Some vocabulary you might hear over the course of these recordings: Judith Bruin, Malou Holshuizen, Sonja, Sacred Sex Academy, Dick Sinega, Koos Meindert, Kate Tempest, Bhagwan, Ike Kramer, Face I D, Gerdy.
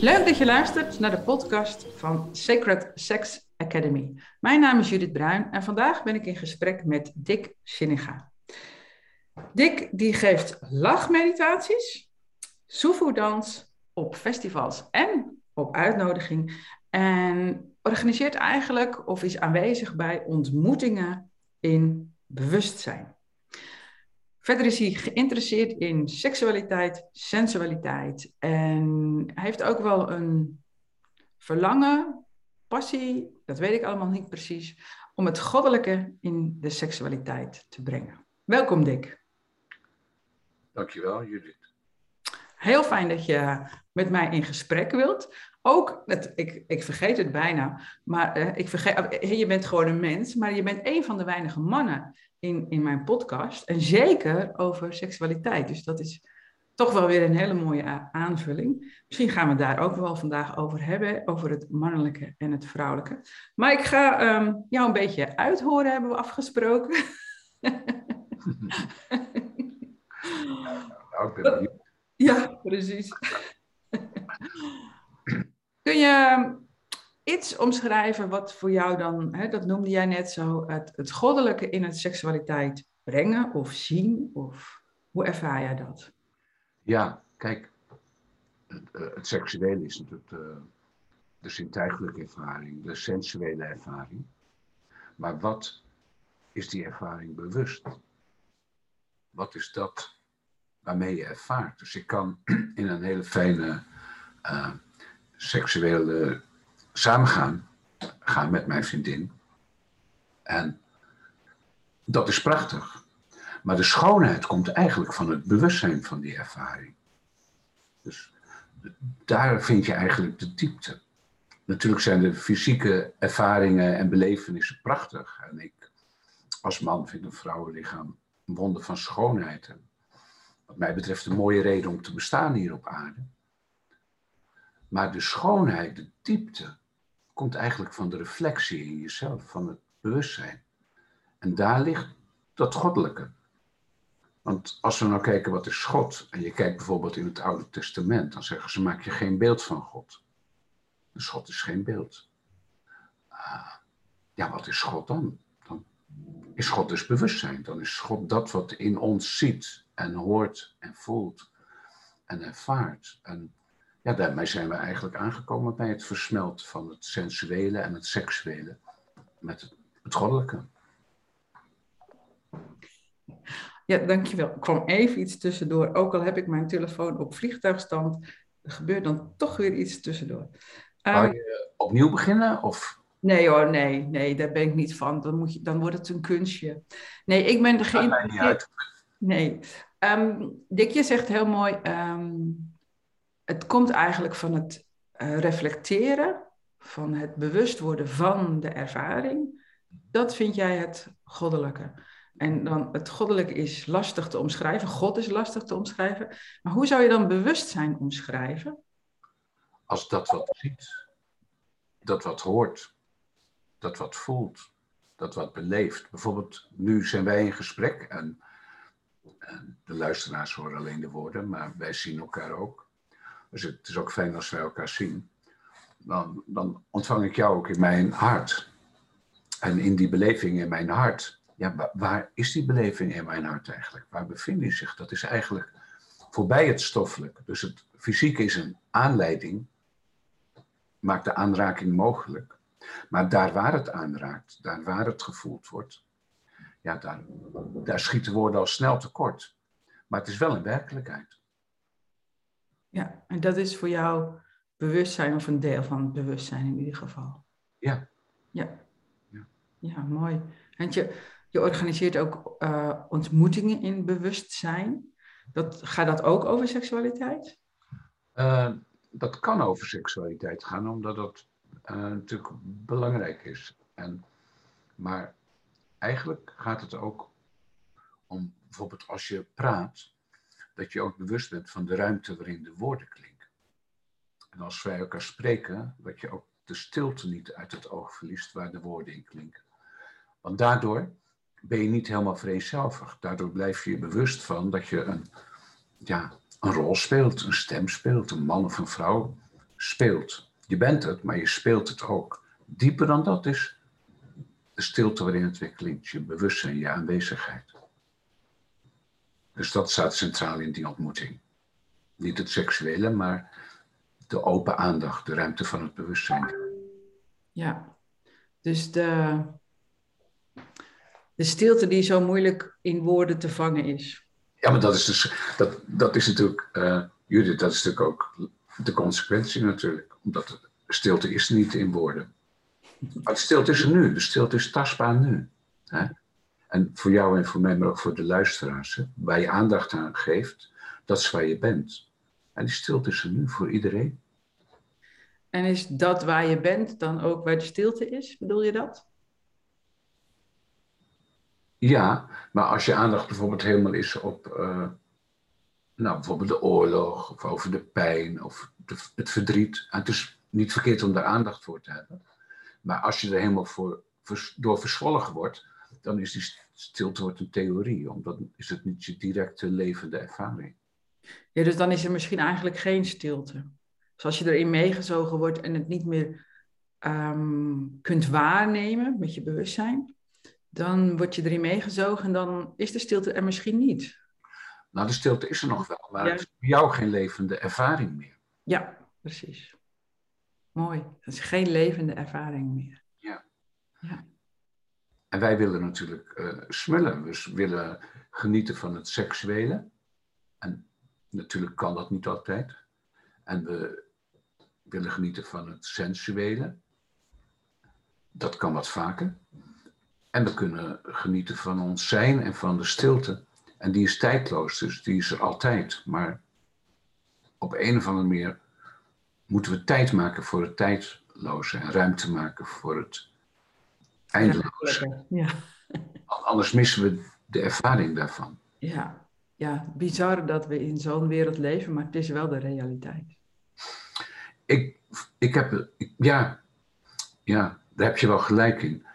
Leuk dat je luistert naar de podcast van Sacred Sex Academy. Mijn naam is Judith Bruin en vandaag ben ik in gesprek met Dick Sinega. Dick die geeft lachmeditaties, soevoedans op festivals en op uitnodiging en organiseert eigenlijk of is aanwezig bij ontmoetingen in bewustzijn. Verder is hij geïnteresseerd in seksualiteit, sensualiteit. En hij heeft ook wel een verlangen, passie, dat weet ik allemaal niet precies, om het goddelijke in de seksualiteit te brengen. Welkom, Dick. Dankjewel, Judith. Heel fijn dat je met mij in gesprek wilt. Ook, ik vergeet het bijna, maar je bent gewoon een mens, maar je bent een van de weinige mannen in mijn podcast. En zeker over seksualiteit. Dus dat is toch wel weer een hele mooie aanvulling. Misschien gaan we het daar ook wel vandaag over hebben, over het mannelijke en het vrouwelijke. Maar ik ga jou een beetje uithoren, hebben we afgesproken. Nou, ik ben benieuwd. Ja, precies. Kun je iets omschrijven wat voor jou dan, hè, dat noemde jij net zo, het goddelijke in het seksualiteit brengen of zien? Of hoe ervaar jij dat? Ja, kijk, het seksuele is natuurlijk de zintuiglijke ervaring, de sensuele ervaring. Maar wat is die ervaring bewust? Wat is dat waarmee je ervaart? Dus ik kan in een hele fijne seksuele gaan met mijn vriendin. En dat is prachtig. Maar de schoonheid komt eigenlijk van het bewustzijn van die ervaring. Dus daar vind je eigenlijk de diepte. Natuurlijk zijn de fysieke ervaringen en belevenissen prachtig. En ik als man vind een vrouwenlichaam een wonder van schoonheid. En wat mij betreft een mooie reden om te bestaan hier op aarde. Maar de schoonheid, de diepte, komt eigenlijk van de reflectie in jezelf, van het bewustzijn. En daar ligt dat goddelijke. Want als we nou kijken wat is God, en je kijkt bijvoorbeeld in het Oude Testament, dan zeggen ze, maak je geen beeld van God. Dus God is geen beeld. Ja, wat is God dan? Dan is God dus bewustzijn. Dan is God dat wat in ons ziet en hoort en voelt en ervaart. En ja, daarmee zijn we eigenlijk aangekomen bij het versmelten van het sensuele en het seksuele met het goddelijke. Ja, dankjewel. Ik kwam even iets tussendoor. Ook al heb ik mijn telefoon op vliegtuigstand, er gebeurt dan toch weer iets tussendoor. Wou je opnieuw beginnen? Of? Nee hoor, nee, daar ben ik niet van. Dan wordt het een kunstje. Nee, ik ben degene... Dat maakt mij niet uit. Nee. Dickje zegt heel mooi... Het komt eigenlijk van het reflecteren, van het bewust worden van de ervaring. Dat vind jij het goddelijke. En dan het goddelijke is lastig te omschrijven. God is lastig te omschrijven. Maar hoe zou je dan bewustzijn omschrijven? Als dat wat ziet, dat wat hoort, dat wat voelt, dat wat beleeft. Bijvoorbeeld, nu zijn wij in gesprek en de luisteraars horen alleen de woorden, maar wij zien elkaar ook. Dus het is ook fijn als wij elkaar zien. Dan ontvang ik jou ook in mijn hart. En in die beleving in mijn hart. Ja, waar is die beleving in mijn hart eigenlijk? Waar bevindt die zich? Dat is eigenlijk voorbij het stoffelijke. Dus het fysieke is een aanleiding. Maakt de aanraking mogelijk. Maar daar waar het aanraakt, daar waar het gevoeld wordt. Ja, daar schieten woorden al snel tekort. Maar het is wel een werkelijkheid. Ja, en dat is voor jou bewustzijn of een deel van het bewustzijn in ieder geval. Ja. Ja, mooi. Want je organiseert ook ontmoetingen in bewustzijn. Gaat dat ook over seksualiteit? Dat kan over seksualiteit gaan, omdat dat natuurlijk belangrijk is. Maar eigenlijk gaat het ook om, bijvoorbeeld als je praat... dat je ook bewust bent van de ruimte waarin de woorden klinken. En als wij elkaar spreken, dat je ook de stilte niet uit het oog verliest waar de woorden in klinken. Want daardoor ben je niet helemaal vereenzelvig. Daardoor blijf je je bewust van dat je een rol speelt, een stem speelt, een man of een vrouw speelt. Je bent het, maar je speelt het ook. Dieper dan dat is de stilte waarin het weer klinkt, je bewustzijn, je aanwezigheid. Dus dat staat centraal in die ontmoeting. Niet het seksuele, maar de open aandacht, de ruimte van het bewustzijn. Ja, dus de stilte die zo moeilijk in woorden te vangen is. Ja, maar dat is, dus, dat is natuurlijk, Judith, dat is natuurlijk ook de consequentie natuurlijk. Omdat de stilte is niet in woorden. Maar de stilte is er nu, de stilte is tastbaar nu. Hè? En voor jou en voor mij, maar ook voor de luisteraars, hè, waar je aandacht aan geeft, dat is waar je bent. En die stilte is er nu voor iedereen. En is dat waar je bent dan ook waar de stilte is? Bedoel je dat? Ja, maar als je aandacht bijvoorbeeld helemaal is op bijvoorbeeld de oorlog, of over de pijn, of het verdriet. En het is niet verkeerd om daar aandacht voor te hebben. Maar als je er helemaal door verzwolgen wordt, dan is die stilte wordt een theorie. Omdat is het niet je directe levende ervaring. Ja, dus dan is er misschien eigenlijk geen stilte. Dus als je erin meegezogen wordt en het niet meer kunt waarnemen met je bewustzijn, dan word je erin meegezogen en dan is de stilte er misschien niet. Nou, de stilte is er nog wel, maar het is voor jou geen levende ervaring meer. Ja, precies. Mooi. Het is geen levende ervaring meer. Ja. En wij willen natuurlijk smullen. We willen genieten van het seksuele. En natuurlijk kan dat niet altijd. En we willen genieten van het sensuele. Dat kan wat vaker. En we kunnen genieten van ons zijn en van de stilte. En die is tijdloos, dus die is er altijd. Maar op een of andere manier moeten we tijd maken voor het tijdloze. En ruimte maken voor het eindeloze. Ja. Anders missen we de ervaring daarvan. Ja, bizar dat we in zo'n wereld leven, maar het is wel de realiteit. Ja, daar heb je wel gelijk in.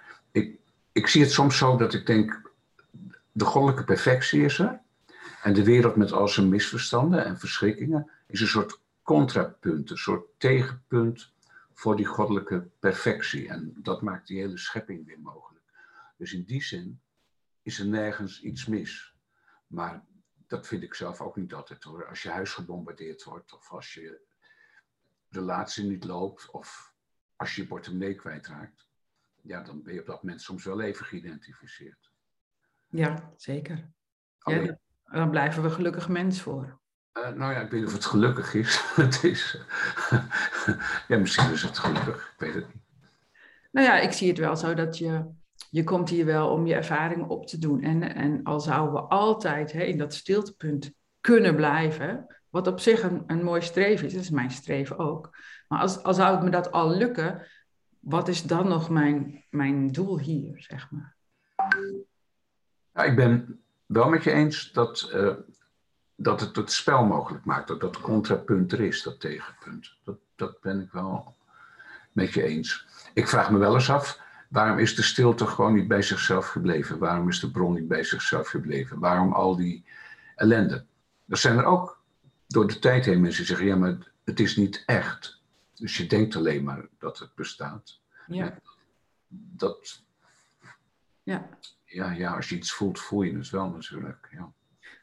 Ik zie het soms zo dat ik denk, de goddelijke perfectie is er. En de wereld met al zijn misverstanden en verschrikkingen is een soort contrapunt, een soort tegenpunt voor die goddelijke perfectie. En dat maakt die hele schepping weer mogelijk. Dus in die zin is er nergens iets mis. Maar dat vind ik zelf ook niet altijd hoor. Als je huis gebombardeerd wordt, of als je relatie niet loopt, of als je je portemonnee kwijtraakt. Ja, dan ben je op dat moment soms wel even geïdentificeerd. Ja, zeker. Alleen, ja, dan blijven we gelukkig mens voor. Ik weet niet of het gelukkig is. Het is ja, misschien is het gelukkig. Ik weet het niet. Nou ja, ik zie het wel zo dat je komt hier wel om je ervaring op te doen. En al zouden we altijd in dat stiltepunt kunnen blijven, wat op zich een mooi streven is. Dat is mijn streven ook. Maar al zou het me dat al lukken, wat is dan nog mijn doel hier, zeg maar? Ja, ik ben wel met je eens dat het spel mogelijk maakt. Dat contrapunt er is, dat tegenpunt. Dat ben ik wel met je eens. Ik vraag me wel eens af, waarom is de stilte gewoon niet bij zichzelf gebleven? Waarom is de bron niet bij zichzelf gebleven? Waarom al die ellende? Er zijn er ook door de tijd heen mensen die zeggen, ja, maar het is niet echt. Dus je denkt alleen maar dat het bestaat. Ja. Dat, ja, als je iets voelt, voel je het wel natuurlijk.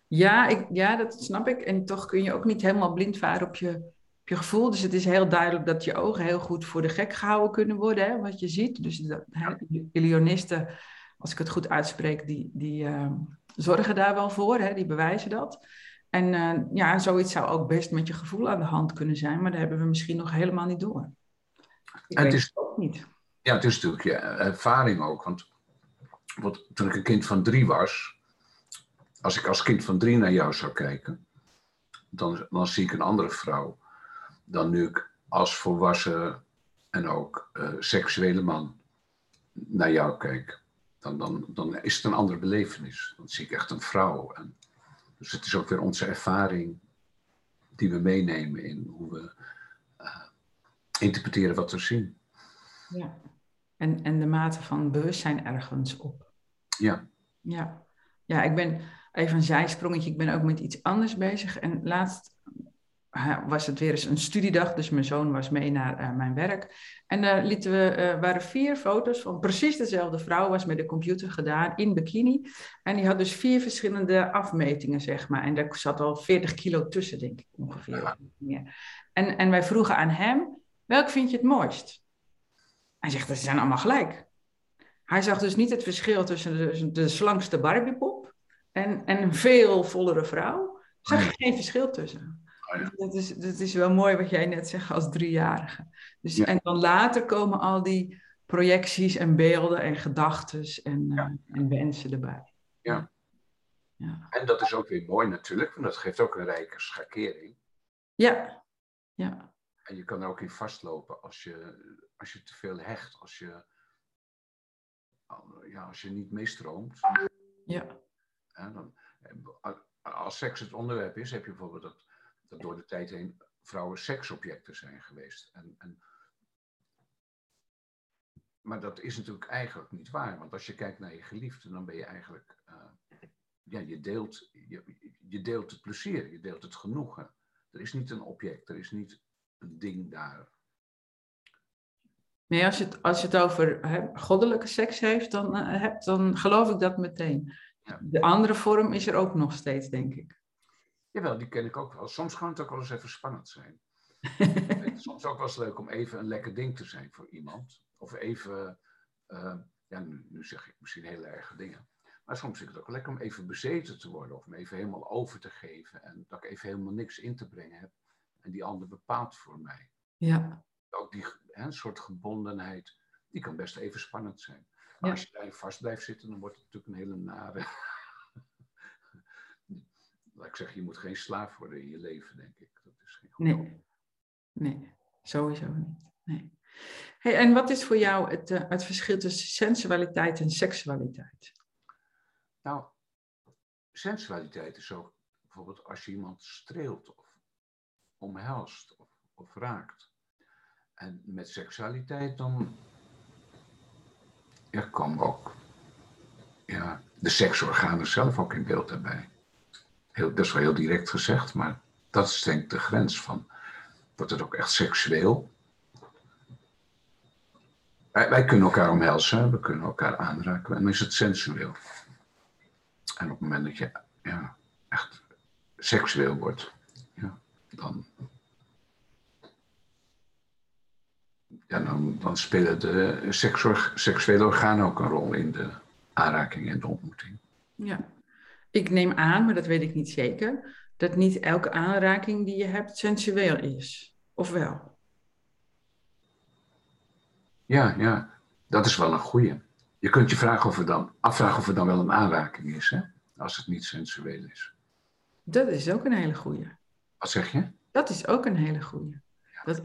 Ja, dat snap ik. En toch kun je ook niet helemaal blind varen op je gevoel. Dus het is heel duidelijk dat je ogen heel goed voor de gek gehouden kunnen worden. Hè, wat je ziet. Dus de illusionisten, als ik het goed uitspreek, die zorgen daar wel voor. Hè, die bewijzen dat. En zoiets zou ook best met je gevoel aan de hand kunnen zijn, maar daar hebben we misschien nog helemaal niet door. Ik weet het ook niet. Ja, het is natuurlijk je ervaring ook. Want toen ik een kind van 3 was, als ik als kind van 3 naar jou zou kijken, dan zie ik een andere vrouw dan nu ik als volwassen en ook seksuele man naar jou kijk. Dan is het een andere belevenis. Dan zie ik echt een vrouw. Dus het is ook weer onze ervaring die we meenemen in hoe we interpreteren wat we zien. Ja, en de mate van bewustzijn ergens op. Ja, Ja. Ja, ik ben even een zijsprongetje. Ik ben ook met iets anders bezig. En laatst was het weer eens een studiedag. Dus mijn zoon was mee naar mijn werk. En daar waren 4 foto's van precies dezelfde vrouw. Was met de computer gedaan in bikini. En die had dus 4 verschillende afmetingen, zeg maar. En daar zat al 40 kilo tussen, denk ik ongeveer. Ja. Ja. En wij vroegen aan hem, welk vind je het mooist? Hij zegt, ze zijn allemaal gelijk. Hij zag dus niet het verschil tussen de slangste Barbiepop en een veel vollere vrouw. Zag er geen verschil tussen. Oh ja. Dat is wel mooi wat jij net zegt als 3-jarige. Dus, ja. En dan later komen al die projecties en beelden en gedachtes en wensen erbij. Ja. Ja. En dat is ook weer mooi natuurlijk, want dat geeft ook een rijke schakering. Ja, ja. En je kan er ook in vastlopen als je te veel hecht, als je niet meestroomt. Ja. Ja, dan, als seks het onderwerp is, heb je bijvoorbeeld dat door de tijd heen vrouwen seksobjecten zijn geweest. Maar dat is natuurlijk eigenlijk niet waar, want als je kijkt naar je geliefde, dan ben je eigenlijk, je deelt het plezier, je deelt het genoegen. Er is niet een object, er is niet een ding daar. Nee, als je het over goddelijke seks heeft, dan geloof ik dat meteen. Ja. De andere vorm is er ook nog steeds, denk ik. Jawel, die ken ik ook wel. Soms kan het ook wel eens even spannend zijn. Soms ook wel eens leuk om even een lekker ding te zijn voor iemand. Of even, nu zeg ik misschien hele erge dingen. Maar soms is het ook lekker om even bezeten te worden. Of om even helemaal over te geven. En dat ik even helemaal niks in te brengen heb. En die ander bepaalt voor mij. Ja. Ook die een soort gebondenheid, die kan best even spannend zijn. Maar als je daarin vast blijft zitten, dan wordt het natuurlijk een hele nare... Laat ik zeggen, je moet geen slaaf worden in je leven, denk ik. Dat is geen goed idee. Nee, sowieso niet. Nee. Hey, en wat is voor jou het verschil tussen sensualiteit en seksualiteit? Nou, sensualiteit is ook bijvoorbeeld als je iemand streelt of omhelst of raakt. En met seksualiteit dan... Er kwam ook de seksorganen zelf ook in beeld daarbij. Dat is wel heel direct gezegd, maar dat is denk ik de grens van. Wordt het ook echt seksueel? Wij kunnen elkaar omhelzen, we kunnen elkaar aanraken en dan is het sensueel. En op het moment dat je echt seksueel wordt, dan spelen de seksuele organen ook een rol in de aanraking en de ontmoeting. Ja, ik neem aan, maar dat weet ik niet zeker, dat niet elke aanraking die je hebt sensueel is. Of wel? Ja, dat is wel een goeie. Je kunt je afvragen of er dan wel een aanraking is, hè? Als het niet sensueel is. Dat is ook een hele goeie. Wat zeg je? Dat is ook een hele goeie. Ja. Dat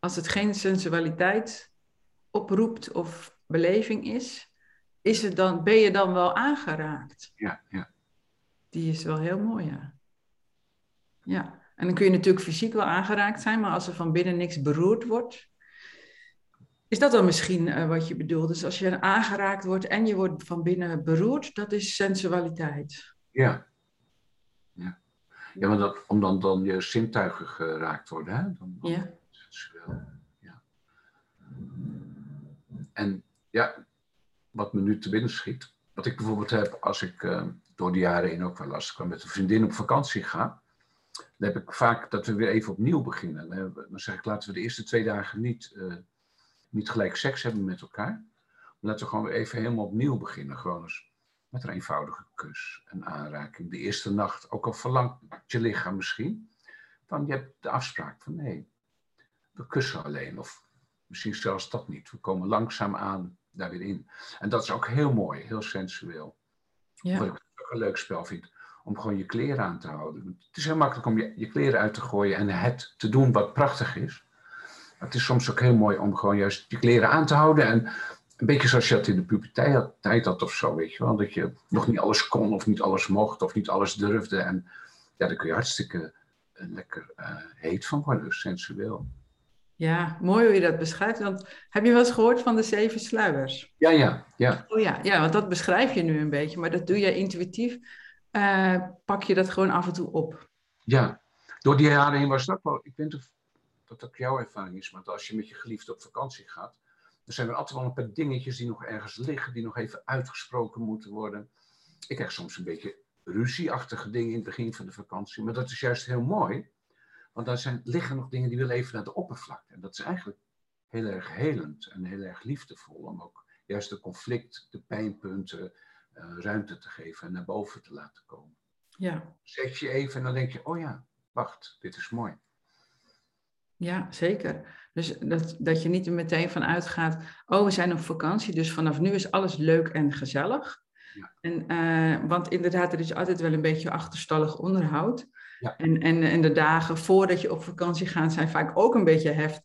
als het geen sensualiteit oproept of beleving is het dan, ben je dan wel aangeraakt? Ja. Die is wel heel mooi, ja. Ja, en dan kun je natuurlijk fysiek wel aangeraakt zijn, maar als er van binnen niks beroerd wordt, is dat dan misschien wat je bedoelt? Dus als je aangeraakt wordt en je wordt van binnen beroerd, dat is sensualiteit. Ja, maar omdat dan je zintuigen geraakt worden, hè? Dan... Ja. Ja. En ja, wat me nu te binnen schiet, wat ik bijvoorbeeld heb als ik door de jaren heen ook wel lastig kwam met een vriendin op vakantie ga, dan heb ik vaak dat we weer even opnieuw beginnen. Dan zeg ik, laten we de eerste 2 dagen niet gelijk seks hebben met elkaar, maar laten we gewoon weer even helemaal opnieuw beginnen. Gewoon eens met een eenvoudige kus en aanraking. De eerste nacht, ook al verlangt je lichaam misschien, dan je hebt de afspraak van nee. We kussen alleen, of misschien zelfs dat niet. We komen langzaam aan daar weer in. En dat is ook heel mooi, heel sensueel. Ja. Wat ik ook een leuk spel vind, om gewoon je kleren aan te houden. Het is heel makkelijk om je kleren uit te gooien en het te doen wat prachtig is. Maar het is soms ook heel mooi om gewoon juist je kleren aan te houden. En een beetje zoals je dat in de puberteit had of zo, weet je wel. Dat je nog niet alles kon, of niet alles mocht, of niet alles durfde. En ja, daar kun je hartstikke lekker heet van worden, sensueel. Ja, mooi hoe je dat beschrijft. Want heb je wel eens gehoord van de 7 sluiers? Ja. Oh ja, want dat beschrijf je nu een beetje. Maar dat doe je intuïtief. Pak je dat gewoon af en toe op. Ja, door die jaren heen was dat wel... Ik weet niet of dat ook jouw ervaring is. Maar als je met je geliefde op vakantie gaat... dan zijn er altijd wel een paar dingetjes die nog ergens liggen... die nog even uitgesproken moeten worden. Ik krijg soms een beetje ruzieachtige dingen in het begin van de vakantie. Maar dat is juist heel mooi... Want daar liggen nog dingen die willen even naar de oppervlakte. En dat is eigenlijk heel erg helend en heel erg liefdevol. Om ook juist de conflict, de pijnpunten, ruimte te geven en naar boven te laten komen. Ja. Zet je even en dan denk je, oh ja, wacht, dit is mooi. Ja, zeker. Dus dat je niet er meteen van uitgaat, oh we zijn op vakantie, dus vanaf nu is alles leuk en gezellig. Ja. Want inderdaad, er is altijd wel een beetje achterstallig onderhoud. Ja. En de dagen voordat je op vakantie gaat zijn vaak ook een beetje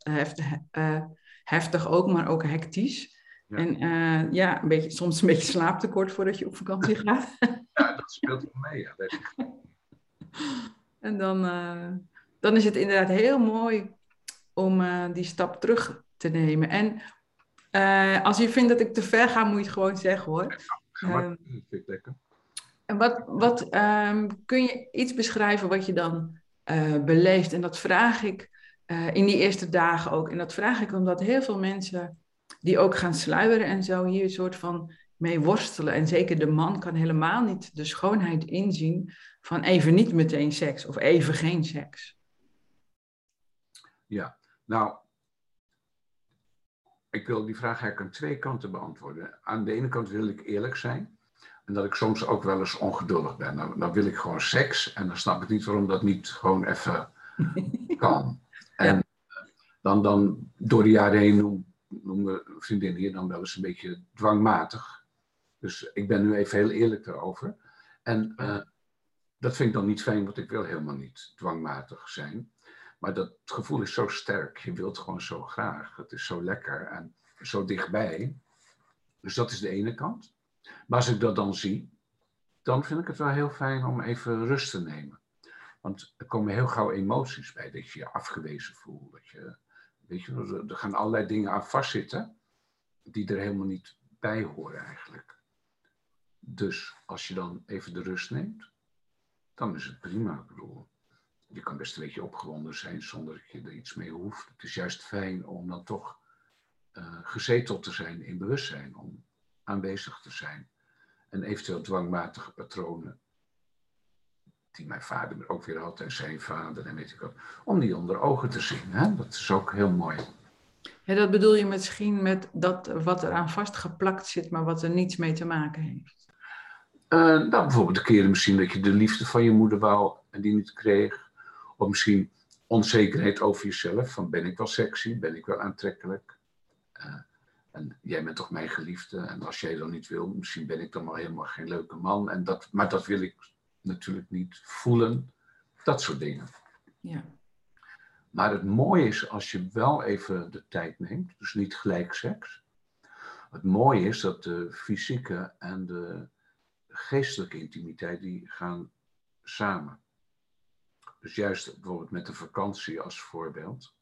heftig, ook, maar ook hectisch. Ja. En ja, soms een beetje slaaptekort voordat je op vakantie gaat. Ja, dat speelt wel mee. Ja. En dan is het inderdaad heel mooi om die stap terug te nemen. En als je vindt dat ik te ver ga, moet je het gewoon zeggen hoor. Ja, en wat kun je iets beschrijven wat je dan beleeft? En dat vraag ik in die eerste dagen ook. En dat vraag ik omdat heel veel mensen die ook gaan sluieren en zo hier een soort van mee worstelen. En zeker de man kan helemaal niet de schoonheid inzien van even niet meteen seks of even geen seks. Ja, nou, ik wil die vraag eigenlijk aan 2 kanten beantwoorden. Aan de ene kant wil ik eerlijk zijn. En dat ik soms ook wel eens ongeduldig ben. Dan wil ik gewoon seks. En dan snap ik niet waarom dat niet gewoon even kan. En dan door de jaren heen noemde vriendin hier dan wel eens een beetje dwangmatig. Dus ik ben nu even heel eerlijk daarover. En dat vind ik dan niet fijn, want ik wil helemaal niet dwangmatig zijn. Maar dat gevoel is zo sterk. Je wilt gewoon zo graag. Het is zo lekker en zo dichtbij. Dus dat is de ene kant. Maar als ik dat dan zie, dan vind ik het wel heel fijn om even rust te nemen. Want er komen heel gauw emoties bij, dat je je afgewezen voelt. Er gaan allerlei dingen aan vastzitten die er helemaal niet bij horen eigenlijk. Dus als je dan even de rust neemt, dan is het prima. Ik bedoel, je kan best een beetje opgewonden zijn zonder dat je er iets mee hoeft. Het is juist fijn om dan toch gezeteld te zijn in bewustzijn, om aanwezig te zijn. En eventueel dwangmatige patronen, die mijn vader ook weer had en zijn vader en weet ik wat, om die onder ogen te zien. Hè? Dat is ook heel mooi. Ja, dat bedoel je misschien met dat wat eraan vastgeplakt zit, maar wat er niets mee te maken heeft? Nou, bijvoorbeeld de keren misschien dat je de liefde van je moeder wou en die niet kreeg. Of misschien onzekerheid over jezelf, van ben ik wel sexy, ben ik wel aantrekkelijk? En jij bent toch mijn geliefde. En als jij dat niet wil, misschien ben ik dan wel helemaal geen leuke man. Maar dat wil ik natuurlijk niet voelen. Dat soort dingen. Ja. Maar het mooie is als je wel even de tijd neemt. Dus niet gelijk seks. Het mooie is dat de fysieke en de geestelijke intimiteit, die gaan samen. Dus juist bijvoorbeeld met de vakantie als voorbeeld.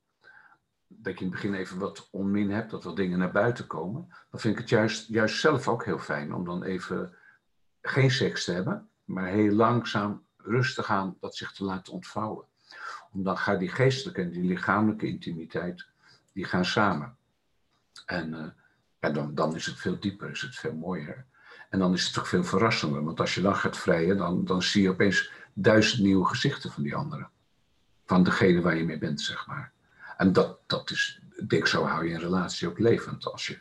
Dat je in het begin even wat onmin hebt, dat wat dingen naar buiten komen. Dan vind ik het juist zelf ook heel fijn om dan even geen seks te hebben, maar heel langzaam, rustig aan dat zich te laten ontvouwen. Omdat dan gaan die geestelijke en die lichamelijke intimiteit, die gaan samen. En dan is het veel dieper, is het veel mooier. En dan is het ook veel verrassender, want als je dan gaat vrijen, dan zie je opeens 1000 nieuwe gezichten van die anderen. Van degene waar je mee bent, zeg maar. En dat is, denk zo hou je een relatie ook levend. Als je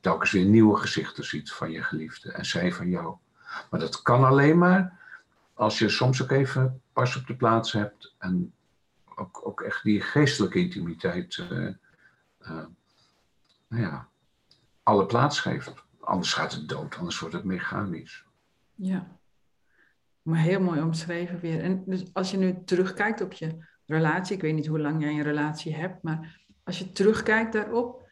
telkens weer nieuwe gezichten ziet van je geliefde en zij van jou. Maar dat kan alleen maar als je soms ook even pas op de plaats hebt. En ook echt die geestelijke intimiteit alle plaats geeft. Anders gaat het dood, anders wordt het mechanisch. Ja, maar heel mooi omschreven weer. En dus als je nu terugkijkt op je relatie, ik weet niet hoe lang jij een relatie hebt, maar als je terugkijkt daarop,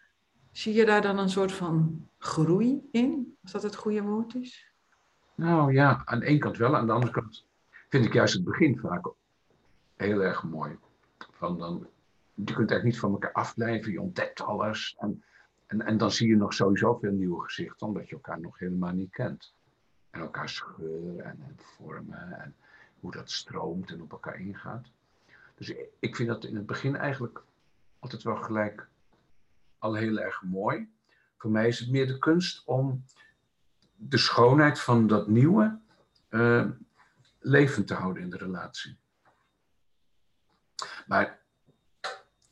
zie je daar dan een soort van groei in? Als dat het goede woord is? Nou ja, aan de ene kant wel, aan de andere kant vind ik juist het begin vaak heel erg mooi. Van dan Je kunt eigenlijk niet van elkaar afblijven, je ontdekt alles. En dan zie je nog sowieso veel nieuwe gezichten, omdat je elkaar nog helemaal niet kent. En elkaar scheuren en vormen en hoe dat stroomt en op elkaar ingaat. Dus ik vind dat in het begin eigenlijk altijd wel gelijk al heel erg mooi. Voor mij is het meer de kunst om de schoonheid van dat nieuwe levend te houden in de relatie. Maar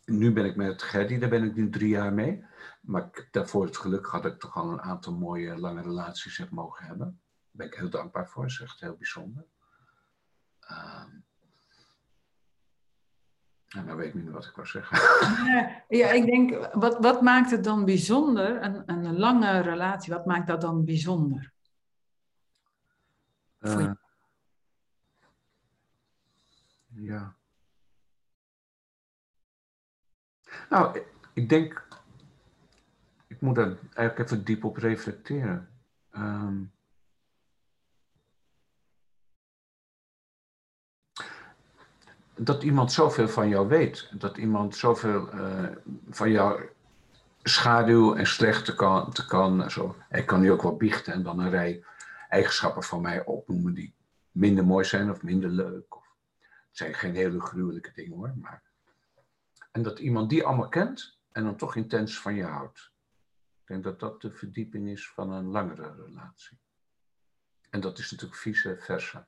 nu ben ik met Gerdy, daar ben ik nu 3 jaar mee. Maar ik heb daarvoor het geluk gehad dat ik toch al een aantal mooie lange relaties heb mogen hebben. Daar ben ik heel dankbaar voor, dat is echt heel bijzonder. Nou weet ik niet meer wat ik wou zeggen. Ja, ik denk, wat maakt het dan bijzonder? Een lange relatie, wat maakt dat dan bijzonder? Ja. Nou, ik denk... Ik moet daar eigenlijk even diep op reflecteren. Dat iemand zoveel van jou weet. Dat iemand zoveel van jouw schaduw en slechte kanten kan. Ik kan nu ook wel biechten en dan een rij eigenschappen van mij opnoemen die minder mooi zijn of minder leuk. Het zijn geen hele gruwelijke dingen hoor. Maar... En dat iemand die allemaal kent en dan toch intens van je houdt. Ik denk dat dat de verdieping is van een langere relatie. En dat is natuurlijk vice versa.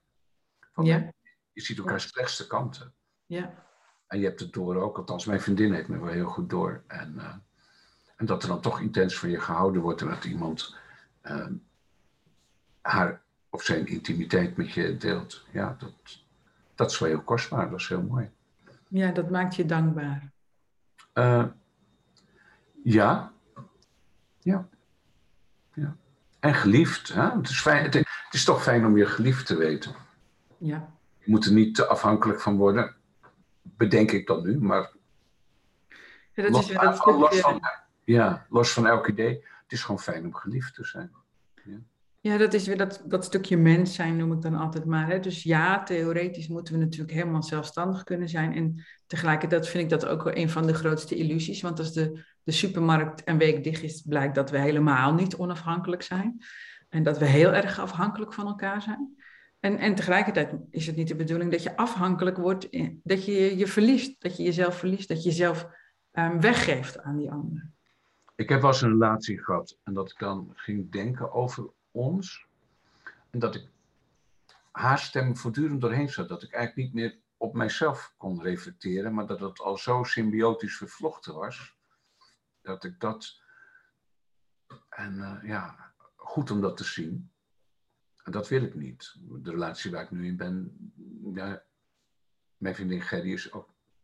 Ja. Je ziet elkaar slechtste kanten. Ja. En je hebt het door ook, althans mijn vriendin heeft me wel heel goed door. En dat er dan toch intens van je gehouden wordt en dat iemand haar of zijn intimiteit met je deelt. Ja, dat is wel heel kostbaar, dat is heel mooi. Ja, dat maakt je dankbaar. Ja. En geliefd. Hè? Het is fijn, het is toch fijn om je geliefd te weten. Ja. Je moet er niet te afhankelijk van worden. Bedenk ik dan nu, maar... Ja, dat is los van elk idee. Het is gewoon fijn om geliefd te zijn. Ja. Ja, dat is weer dat stukje mens zijn, noem ik dan altijd maar. Hè? Dus ja, theoretisch moeten we natuurlijk helemaal zelfstandig kunnen zijn. En tegelijkertijd vind ik dat ook wel een van de grootste illusies. Want als de supermarkt een week dicht is, blijkt dat we helemaal niet onafhankelijk zijn. En dat we heel erg afhankelijk van elkaar zijn. En tegelijkertijd is het niet de bedoeling dat je afhankelijk wordt. Dat je je verliest, dat je jezelf verliest. Dat je jezelf weggeeft aan die ander. Ik heb wel eens een relatie gehad. En dat ik dan ging denken over... ons. En dat ik haar stem voortdurend doorheen zat. Dat ik eigenlijk niet meer op mijzelf kon reflecteren. Maar dat het al zo symbiotisch vervlochten was. Dat ik dat... En goed om dat te zien. En dat wil ik niet. De relatie waar ik nu in ben... Ja, mijn vriendin Gerdy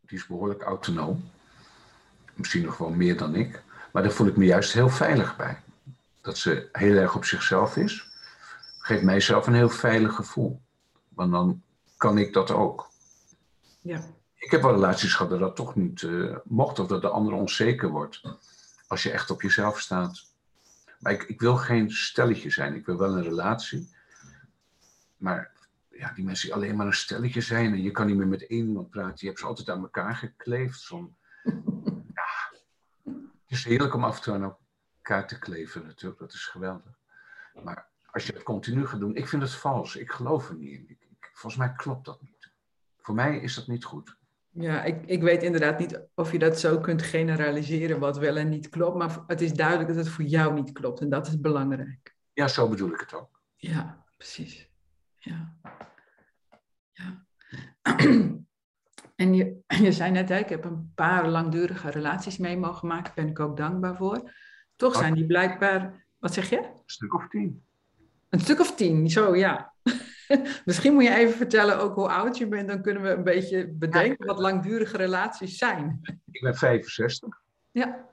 is behoorlijk autonoom. Misschien nog wel meer dan ik. Maar daar voel ik me juist heel veilig bij. Dat ze heel erg op zichzelf is, geeft mij zelf een heel veilig gevoel. Want dan kan ik dat ook. Ja. Ik heb wel relaties gehad dat toch niet mocht, of dat de ander onzeker wordt. Als je echt op jezelf staat. Maar ik wil geen stelletje zijn, ik wil wel een relatie. Maar ja, die mensen die alleen maar een stelletje zijn en je kan niet meer met één iemand praten, je hebt ze altijd aan elkaar gekleefd. Het is heerlijk om af te gaan te kleven natuurlijk, dat is geweldig. Maar als je het continu gaat doen, ik vind het vals, ik geloof er niet in. Volgens mij klopt dat niet. Voor mij is dat niet goed. Ja, ik weet inderdaad niet of je dat zo kunt generaliseren wat wel en niet klopt, maar het is duidelijk dat het voor jou niet klopt en dat is belangrijk. Ja, zo bedoel ik het ook. Ja, precies. Ja. En je zei net, hè, ik heb een paar langdurige relaties mee mogen maken, daar ben ik ook dankbaar voor. Toch zijn die blijkbaar... Wat zeg je? Een stuk of 10. Een stuk of 10, zo ja. Misschien moet je even vertellen ook hoe oud je bent. Dan kunnen we een beetje bedenken wat langdurige relaties zijn. Ik ben 65. Ja.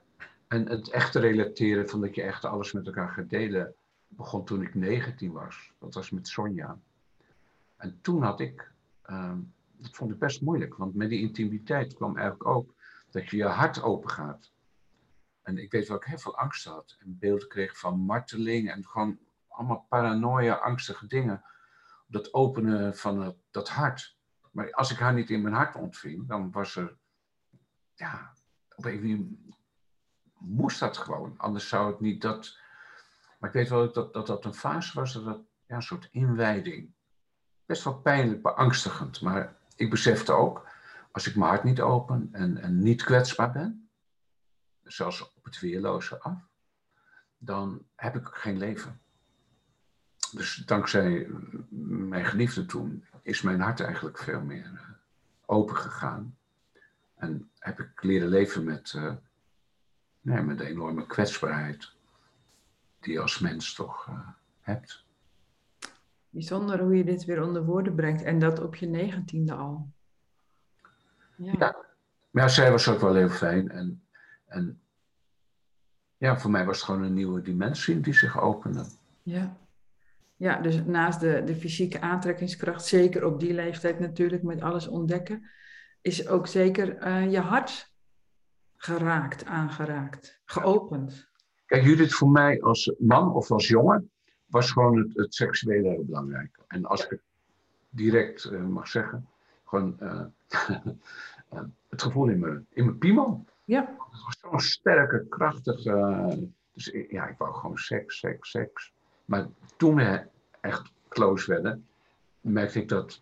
En het echte relateren van dat je echt alles met elkaar gaat delen... begon toen ik 19 was. Dat was met Sonja. En toen had ik... dat vond ik best moeilijk. Want met die intimiteit kwam eigenlijk ook... dat je je hart open gaat... En ik weet wel, ik heel veel angst had. En beelden kreeg van marteling en gewoon allemaal paranoia, angstige dingen. Dat openen van dat hart. Maar als ik haar niet in mijn hart ontving, dan was er ja, op een manier moest dat gewoon. Anders zou het niet dat... Maar ik weet wel dat een fase was, dat ja, een soort inwijding. Best wel pijnlijk, beangstigend. Maar ik besefte ook, als ik mijn hart niet open en niet kwetsbaar ben, zelfs op het weerloze af, dan heb ik geen leven. Dus dankzij mijn geliefde toen is mijn hart eigenlijk veel meer open gegaan. En heb ik leren leven met de enorme kwetsbaarheid die je als mens toch hebt. Bijzonder hoe je dit weer onder woorden brengt. En dat op je 19e al. Ja. Ja. Maar zij was ook wel heel fijn. En ja, voor mij was het gewoon een nieuwe dimensie die zich opende. Ja. Ja, dus naast de fysieke aantrekkingskracht, zeker op die leeftijd natuurlijk, met alles ontdekken, is ook zeker je hart geraakt, aangeraakt, geopend. Kijk, Judith, voor mij als man of als jongen was gewoon het seksuele heel belangrijk. En als ik het direct mag zeggen, gewoon het gevoel in mijn piemel. Ja. Het was zo'n sterke, krachtige... Dus ja, ik wou gewoon seks. Maar toen we echt close werden, merkte ik dat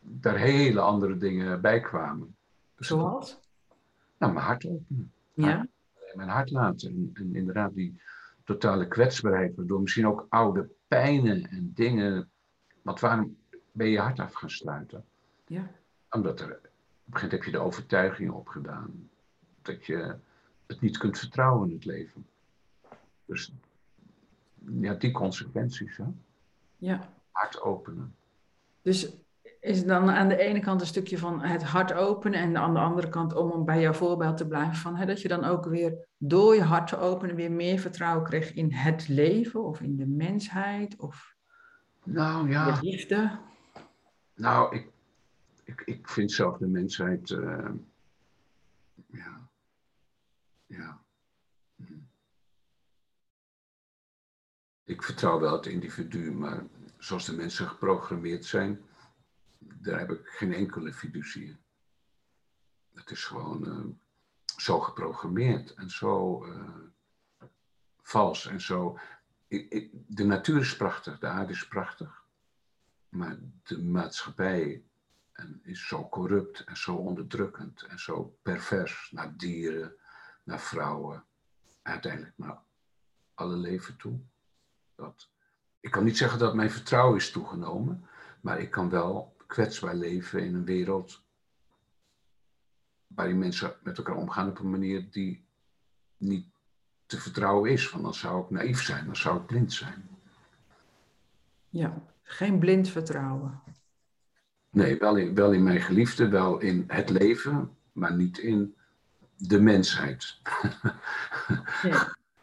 daar hele andere dingen bij kwamen. Dus zoals? Nou, mijn hart openen. Ja. Mijn hart laten. En inderdaad die totale kwetsbaarheid, waardoor misschien ook oude pijnen en dingen... Want waarom ben je hart af gaan sluiten? Ja. Omdat op een gegeven moment heb je de overtuiging opgedaan dat je het niet kunt vertrouwen in het leven. Dus... ja, die consequenties, hè? Ja. Hart openen. Dus is het dan aan de ene kant een stukje van het hart openen... en aan de andere kant, om bij jouw voorbeeld te blijven... van, hè, dat je dan ook weer door je hart te openen... weer meer vertrouwen kreeg in het leven of in de mensheid of de liefde? Nou, ik vind zelf de mensheid... Ik vertrouw wel het individu, maar zoals de mensen geprogrammeerd zijn, daar heb ik geen enkele fiducie in. Het is gewoon zo geprogrammeerd en zo vals en zo. De natuur is prachtig, de aarde is prachtig, maar de maatschappij is zo corrupt en zo onderdrukkend en zo pervers naar dieren, naar vrouwen, uiteindelijk naar alle leven toe. Ik kan niet zeggen dat mijn vertrouwen is toegenomen, maar ik kan wel kwetsbaar leven in een wereld waarin mensen met elkaar omgaan op een manier die niet te vertrouwen is. Want dan zou ik naïef zijn, dan zou ik blind zijn. Ja, geen blind vertrouwen. Nee, wel in mijn geliefde, wel in het leven, maar niet in de mensheid. Nee.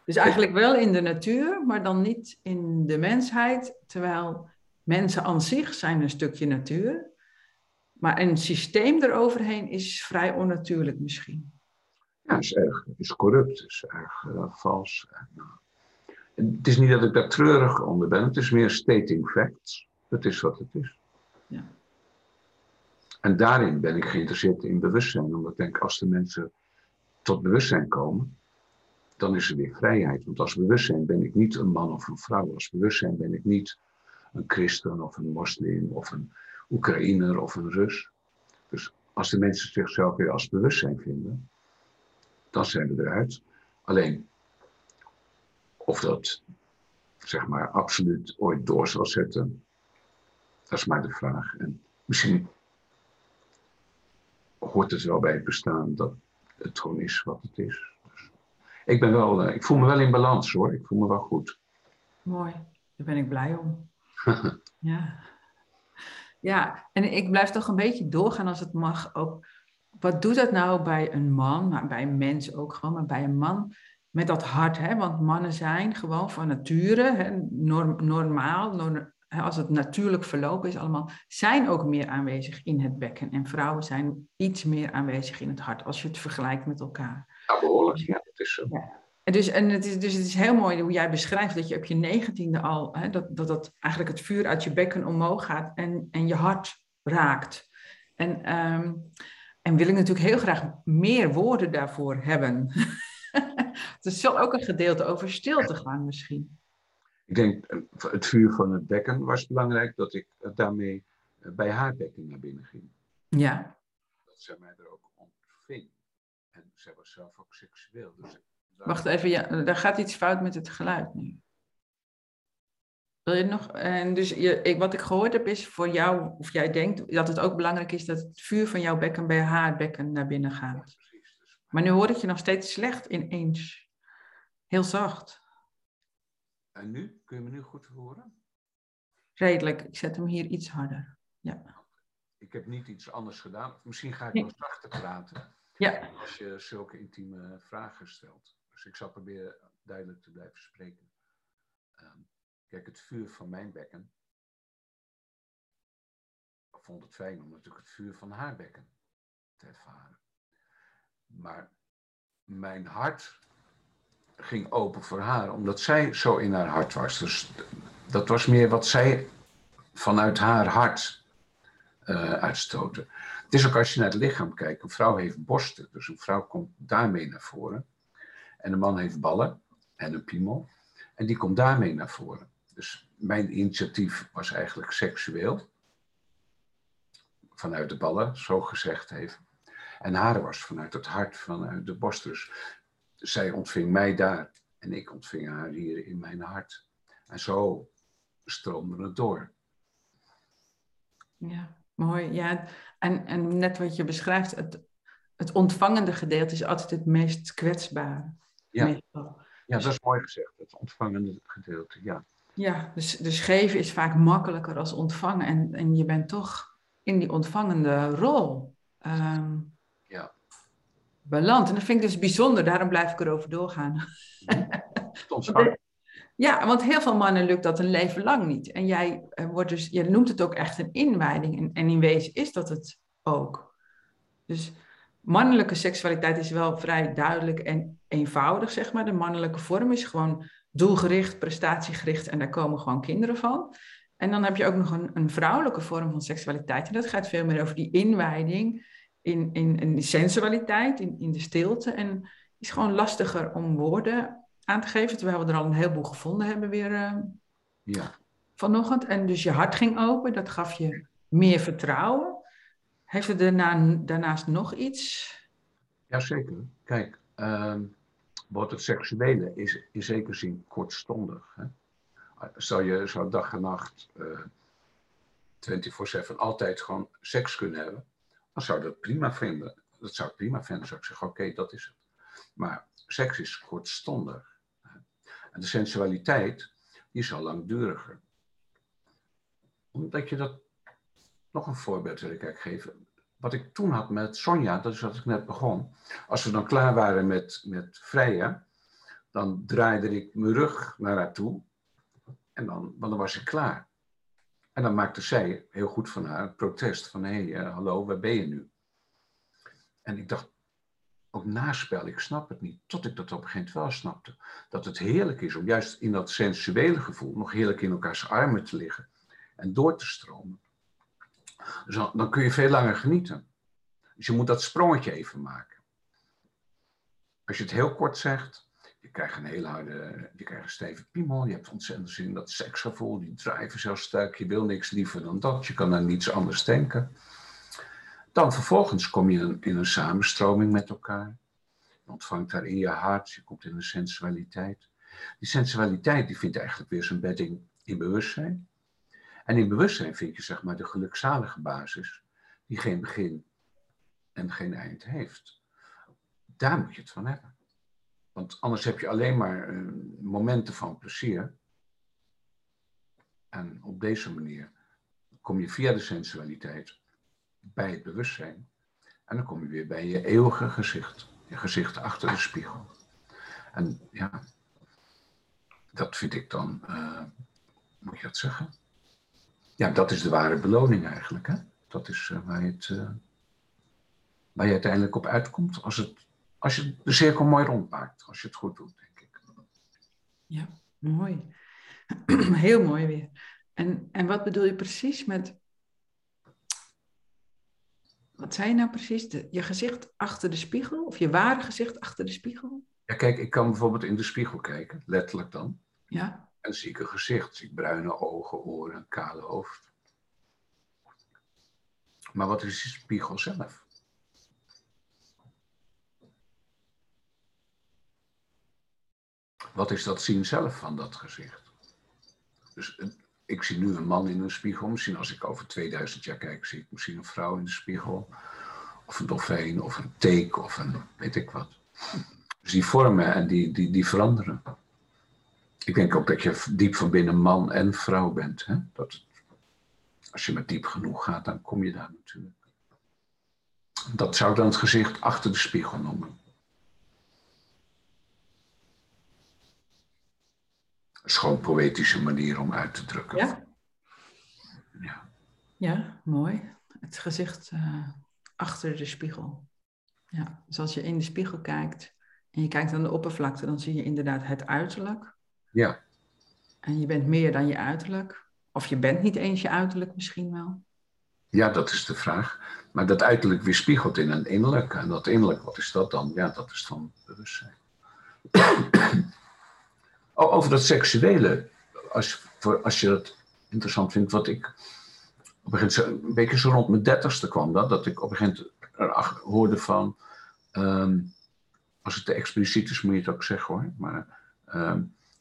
Dus eigenlijk wel in de natuur, maar dan niet in de mensheid. Terwijl mensen aan zich zijn een stukje natuur. Maar een systeem eroverheen is vrij onnatuurlijk misschien. Ja, het is erg. Het is corrupt. Het is erg vals. En het is niet dat ik daar treurig onder ben. Het is meer stating facts. Dat is wat het is. Ja. En daarin ben ik geïnteresseerd in bewustzijn. Omdat ik denk, als de mensen tot bewustzijn komen... dan is er weer vrijheid. Want als bewustzijn ben ik niet een man of een vrouw. Als bewustzijn ben ik niet een christen of een moslim of een Oekraïner of een Rus. Dus als de mensen zichzelf weer als bewustzijn vinden, dan zijn we eruit. Alleen, of dat zeg maar absoluut ooit door zal zetten, dat is maar de vraag. En misschien hoort het wel bij het bestaan dat het gewoon is wat het is. Ik voel me wel in balans hoor. Ik voel me wel goed. Mooi. Daar ben ik blij om. Ja. Ja, en ik blijf toch een beetje doorgaan als het mag. Ook, wat doet dat nou bij een man, maar bij een mens ook gewoon, maar bij een man met dat hart? Hè? Want mannen zijn gewoon van nature, hè, normaal, als het natuurlijk verlopen is allemaal, zijn ook meer aanwezig in het bekken. En vrouwen zijn iets meer aanwezig in het hart, als je het vergelijkt met elkaar. Ja, behoorlijk, ja. Ja. Het is heel mooi hoe jij beschrijft dat je op je 19e al, hè, dat eigenlijk het vuur uit je bekken omhoog gaat en je hart raakt. En En wil ik natuurlijk heel graag meer woorden daarvoor hebben. Dus zal ook een gedeelte over stilte gaan misschien. Ik denk, het vuur van het bekken was belangrijk, dat ik daarmee bij haar bekken naar binnen ging. Ja. Dat zij mij er ook ontving. En zij was zelf ook seksueel. Dus wacht even, ja, daar gaat iets fout met het geluid nu. Wil je nog? En dus wat ik gehoord heb is voor jou, of jij denkt dat het ook belangrijk is dat het vuur van jouw bekken bij haar bekken naar binnen gaat. Maar nu hoor ik je nog steeds slecht ineens. Heel zacht. En nu? Kun je me nu goed horen? Redelijk. Ik zet hem hier iets harder. Ja. Ik heb niet iets anders gedaan. Misschien ga ik nog zachter praten. Ja. Als je zulke intieme vragen stelt. Dus ik zal proberen duidelijk te blijven spreken. Kijk, het vuur van mijn bekken. Ik vond het fijn om natuurlijk het vuur van haar bekken te ervaren. Maar mijn hart ging open voor haar, omdat zij zo in haar hart was. Dus dat was meer wat zij vanuit haar hart uitstootte. Het is ook als je naar het lichaam kijkt. Een vrouw heeft borsten, dus een vrouw komt daarmee naar voren. En een man heeft ballen en een piemel. En die komt daarmee naar voren. Dus mijn initiatief was eigenlijk seksueel. Vanuit de ballen, zo gezegd heeft. En haar was vanuit het hart, vanuit de borst. Dus zij ontving mij daar en ik ontving haar hier in mijn hart. En zo stroomde het door. Ja, mooi. Ja, en net wat je beschrijft, het ontvangende gedeelte is altijd het meest kwetsbare. Ja, meestal. Ja, dat is mooi gezegd, het ontvangende gedeelte, ja. Ja, dus geven is vaak makkelijker dan ontvangen. En je bent toch in die ontvangende rol. Ja. Beland. En dat vind ik dus bijzonder, daarom blijf ik erover doorgaan. Ja, want heel veel mannen lukt dat een leven lang niet. En jij wordt dus, je noemt het ook echt een inwijding. En in wezen is dat het ook. Dus mannelijke seksualiteit is wel vrij duidelijk en eenvoudig, zeg maar. De mannelijke vorm is gewoon doelgericht, prestatiegericht en daar komen gewoon kinderen van. En dan heb je ook nog een vrouwelijke vorm van seksualiteit. En dat gaat veel meer over die inwijding in de sensualiteit, in de stilte. En het is gewoon lastiger om woorden aan te geven. Terwijl we er al een heleboel gevonden hebben weer vanochtend. En dus je hart ging open. Dat gaf je meer vertrouwen. Heeft het daarnaast nog iets? Jazeker. Kijk, wat het seksuele is in zekere zin kortstondig, hè? Zou je zo dag en nacht 24/7 altijd gewoon seks kunnen hebben, dan zou dat prima vinden. Dat zou ik prima vinden. Dan zou ik zeggen, oké, dat is het. Maar seks is kortstondig. En de sensualiteit, die is al langduriger. Omdat je dat... Nog een voorbeeld wil ik geven. Wat ik toen had met Sonja, dat is wat ik net begon. Als we dan klaar waren met vrijen, dan draaide ik mijn rug naar haar toe. Want dan was ik klaar. En dan maakte zij heel goed van haar protest. Van, hallo, waar ben je nu? En ik dacht, ook naspel, ik snap het niet. Tot ik dat op een gegeven moment wel snapte. Dat het heerlijk is om juist in dat sensuele gevoel nog heerlijk in elkaars armen te liggen. En door te stromen. Dus dan kun je veel langer genieten. Dus je moet dat sprongetje even maken. Als je het heel kort zegt... Je krijgt een stevige piemel, je hebt ontzettend zin in dat seksgevoel, die drijven zelfs sterk, je wil niks liever dan dat, je kan aan niets anders denken. Dan vervolgens kom je in een samenstroming met elkaar, je ontvangt daar in je hart, je komt in een sensualiteit. Die sensualiteit die vindt eigenlijk weer zijn bedding in bewustzijn. En in bewustzijn vind je zeg maar de gelukzalige basis die geen begin en geen eind heeft. Daar moet je het van hebben. Want anders heb je alleen maar momenten van plezier. En op deze manier kom je via de sensualiteit bij het bewustzijn. En dan kom je weer bij je eeuwige gezicht. Je gezicht achter de spiegel. En ja, dat vind ik dan, moet je dat zeggen? Ja, dat is de ware beloning eigenlijk. Hè? Dat is waar je uiteindelijk op uitkomt als je de cirkel mooi rondmaakt, als je het goed doet, denk ik. Ja, mooi. Heel mooi weer. En wat bedoel je precies met... Wat zei je nou precies? Je gezicht achter de spiegel? Of je ware gezicht achter de spiegel? Ja, kijk, ik kan bijvoorbeeld in de spiegel kijken, letterlijk dan. Ja. En dan zie ik een gezicht. Zie ik bruine ogen, oren, een kale hoofd. Maar wat is die spiegel zelf? Wat is dat zien zelf van dat gezicht? Dus ik zie nu een man in een spiegel. Misschien als ik over 2000 jaar kijk, zie ik misschien een vrouw in de spiegel. Of een dolfijn, of een teek, of een weet ik wat. Dus die vormen en die veranderen. Ik denk ook dat je diep van binnen man en vrouw bent. Hè? Dat, als je maar diep genoeg gaat, dan kom je daar natuurlijk. Dat zou dan het gezicht achter de spiegel noemen. Een schoon poëtische manier om uit te drukken. Ja, ja. Ja, mooi. Het gezicht achter de spiegel. Ja, dus als je in de spiegel kijkt en je kijkt aan de oppervlakte, dan zie je inderdaad het uiterlijk. Ja. En je bent meer dan je uiterlijk. Of je bent niet eens je uiterlijk misschien wel. Ja, dat is de vraag. Maar dat uiterlijk weerspiegelt in een innerlijk. En dat innerlijk, wat is dat dan? Ja, dat is dan bewustzijn. Over dat seksuele, als je dat interessant vindt, wat ik op een gegeven moment, een beetje zo rond mijn 30ste kwam dat ik op een gegeven moment hoorde van, als het te expliciet is moet je het ook zeggen hoor, maar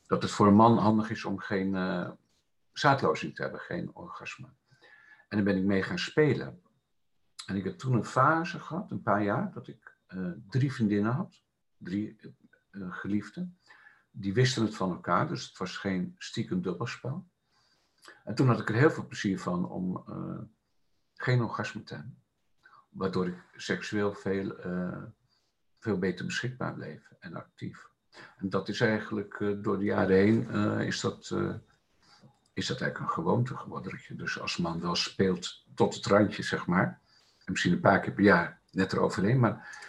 dat het voor een man handig is om geen zaadlozing te hebben, geen orgasme. En daar ben ik mee gaan spelen. En ik heb toen een fase gehad, een paar jaar, dat ik 3 vriendinnen had, 3 geliefden. Die wisten het van elkaar, dus het was geen stiekem dubbelspel. En toen had ik er heel veel plezier van om geen orgasme te hebben. Waardoor ik seksueel veel beter beschikbaar bleef en actief. En dat is eigenlijk door de jaren heen is dat eigenlijk een gewoonte geworden. Dat je dus als man wel speelt tot het randje, zeg maar. En misschien een paar keer per jaar net eroverheen. Maar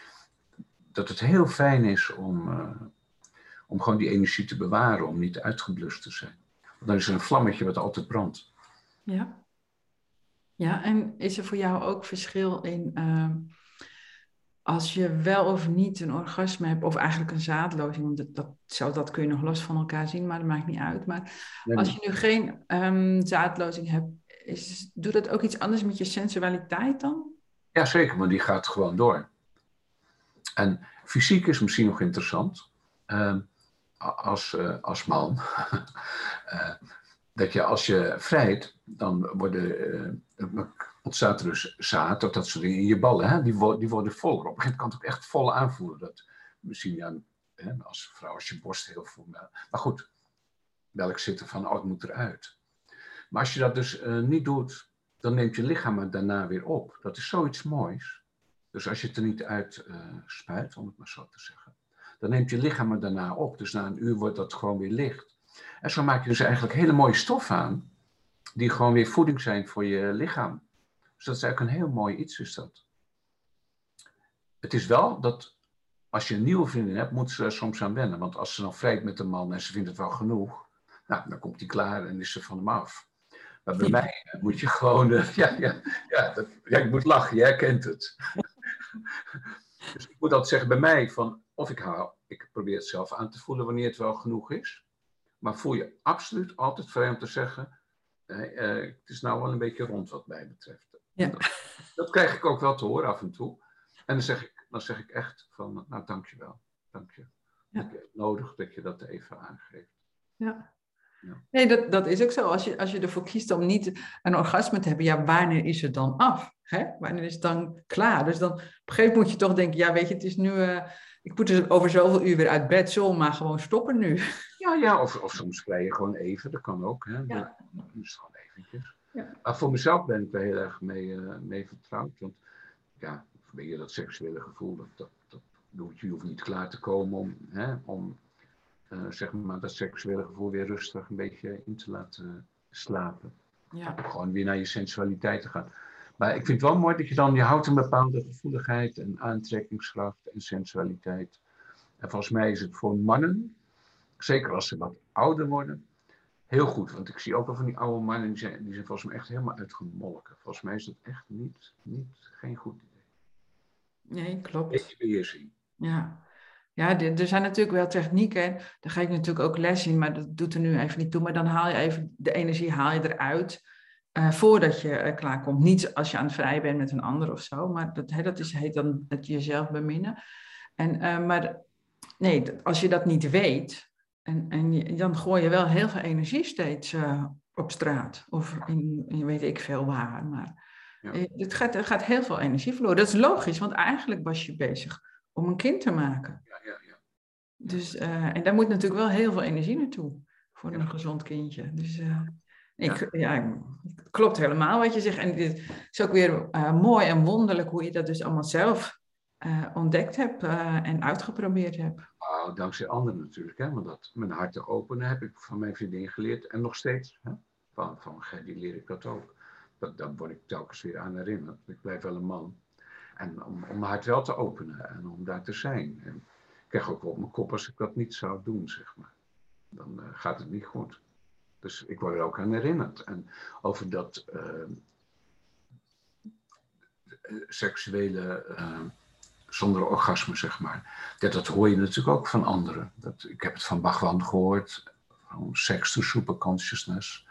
dat het heel fijn is om gewoon die energie te bewaren, om niet uitgeblust te zijn. Want dan is er een vlammetje wat altijd brandt. Ja. Ja, en is er voor jou ook verschil in als je wel of niet een orgasme hebt, of eigenlijk een zaadlozing, want dat kun je nog los van elkaar zien, maar dat maakt niet uit. Maar als je nu geen zaadlozing hebt, doet dat ook iets anders met je sensualiteit dan? Ja, zeker, maar die gaat gewoon door. En fysiek is misschien nog interessant. Als man, dat je als je vrijt, dan ontstaat er dus zaad of dat soort dingen in je ballen. Hè? Die worden voller. Op een gegeven moment kan het ook echt vol aanvoelen. Dat misschien ja, als vrouw, als je borst heel vol. Maar goed, welk zit er van, oh, het moet eruit. Maar als je dat dus niet doet, dan neemt je lichaam het daarna weer op. Dat is zoiets moois. Dus als je het er niet uit spuit, om het maar zo te zeggen. Dan neemt je lichaam er daarna op. Dus na een uur wordt dat gewoon weer licht. En zo maak je dus eigenlijk hele mooie stof aan. Die gewoon weer voeding zijn voor je lichaam. Dus dat is eigenlijk een heel mooi iets is dat. Het is wel dat als je een nieuwe vriendin hebt, moet ze er soms aan wennen. Want als ze dan vrijt met een man en ze vindt het wel genoeg. Nou, dan komt die klaar en is ze van hem af. Maar bij mij moet je gewoon... ik moet lachen, jij herkent het. Dus ik moet altijd zeggen bij mij van... Of ik probeer het zelf aan te voelen wanneer het wel genoeg is. Maar voel je absoluut altijd vrij om te zeggen... het is nou wel een beetje rond wat mij betreft. Ja. Dat krijg ik ook wel te horen af en toe. En dan zeg ik echt van... Nou, dankjewel. Dank je. Ja. Het is nodig dat je dat even aangeeft. Ja. Ja. Nee, dat is ook zo. Als je ervoor kiest om niet een orgasme te hebben... Ja, wanneer is het dan af? Hè? Wanneer is het dan klaar? Dus dan op een gegeven moment moet je toch denken... Ja, weet je, het is nu... ik moet dus over zoveel uur weer uit bed, zullen we maar gewoon stoppen nu. Ja, of soms vrij je gewoon even, dat kan ook. Hè? Ja. Dat is gewoon eventjes. Ja. Maar voor mezelf ben ik er heel erg mee vertrouwd. Want ja, ben je dat seksuele gevoel, je hoeft niet klaar te komen om zeg maar dat seksuele gevoel weer rustig een beetje in te laten slapen. Ja. Gewoon weer naar je sensualiteit te gaan. Maar ik vind het wel mooi dat je dan, je houdt een bepaalde gevoeligheid en aantrekkingskracht en sensualiteit. En volgens mij is het voor mannen, zeker als ze wat ouder worden, heel goed. Want ik zie ook al van die oude mannen, die zijn volgens mij echt helemaal uitgemolken. Volgens mij is dat echt geen goed idee. Nee, klopt. Beheersing. Ja. Ja, er zijn natuurlijk wel technieken. Daar ga ik natuurlijk ook les in, maar dat doet er nu even niet toe. Maar dan haal je even de energie eruit voordat je klaarkomt. Niet als je aan het vrijen bent met een ander of zo. Maar dat heet dan het jezelf beminnen. Maar als je dat niet weet, en dan gooi je wel heel veel energie steeds op straat. Of in weet ik veel waar. Maar ja. Het gaat heel veel energie verloren. Dat is logisch, want eigenlijk was je bezig om een kind te maken. Ja. Dus, en daar moet natuurlijk wel heel veel energie naartoe voor een gezond kindje. Dus het klopt helemaal wat je zegt. En dit is ook weer mooi en wonderlijk hoe je dat dus allemaal zelf ontdekt hebt en uitgeprobeerd hebt. Oh, dankzij anderen natuurlijk. Hè? Want dat mijn hart te openen heb ik van mijn vriendin geleerd. En nog steeds. Hè? Van Gerdy leer ik dat ook. Daar word ik telkens weer aan herinnerd. Ik blijf wel een man. En om mijn hart wel te openen en om daar te zijn. En ik krijg ook op mijn kop als ik dat niet zou doen, zeg maar. Dan gaat het niet goed. Dus ik word er ook aan herinnerd. En over dat seksuele zonder orgasme, zeg maar. Dat hoor je natuurlijk ook van anderen. Ik heb het van Bhagwan gehoord. Van Sex to Super Consciousness.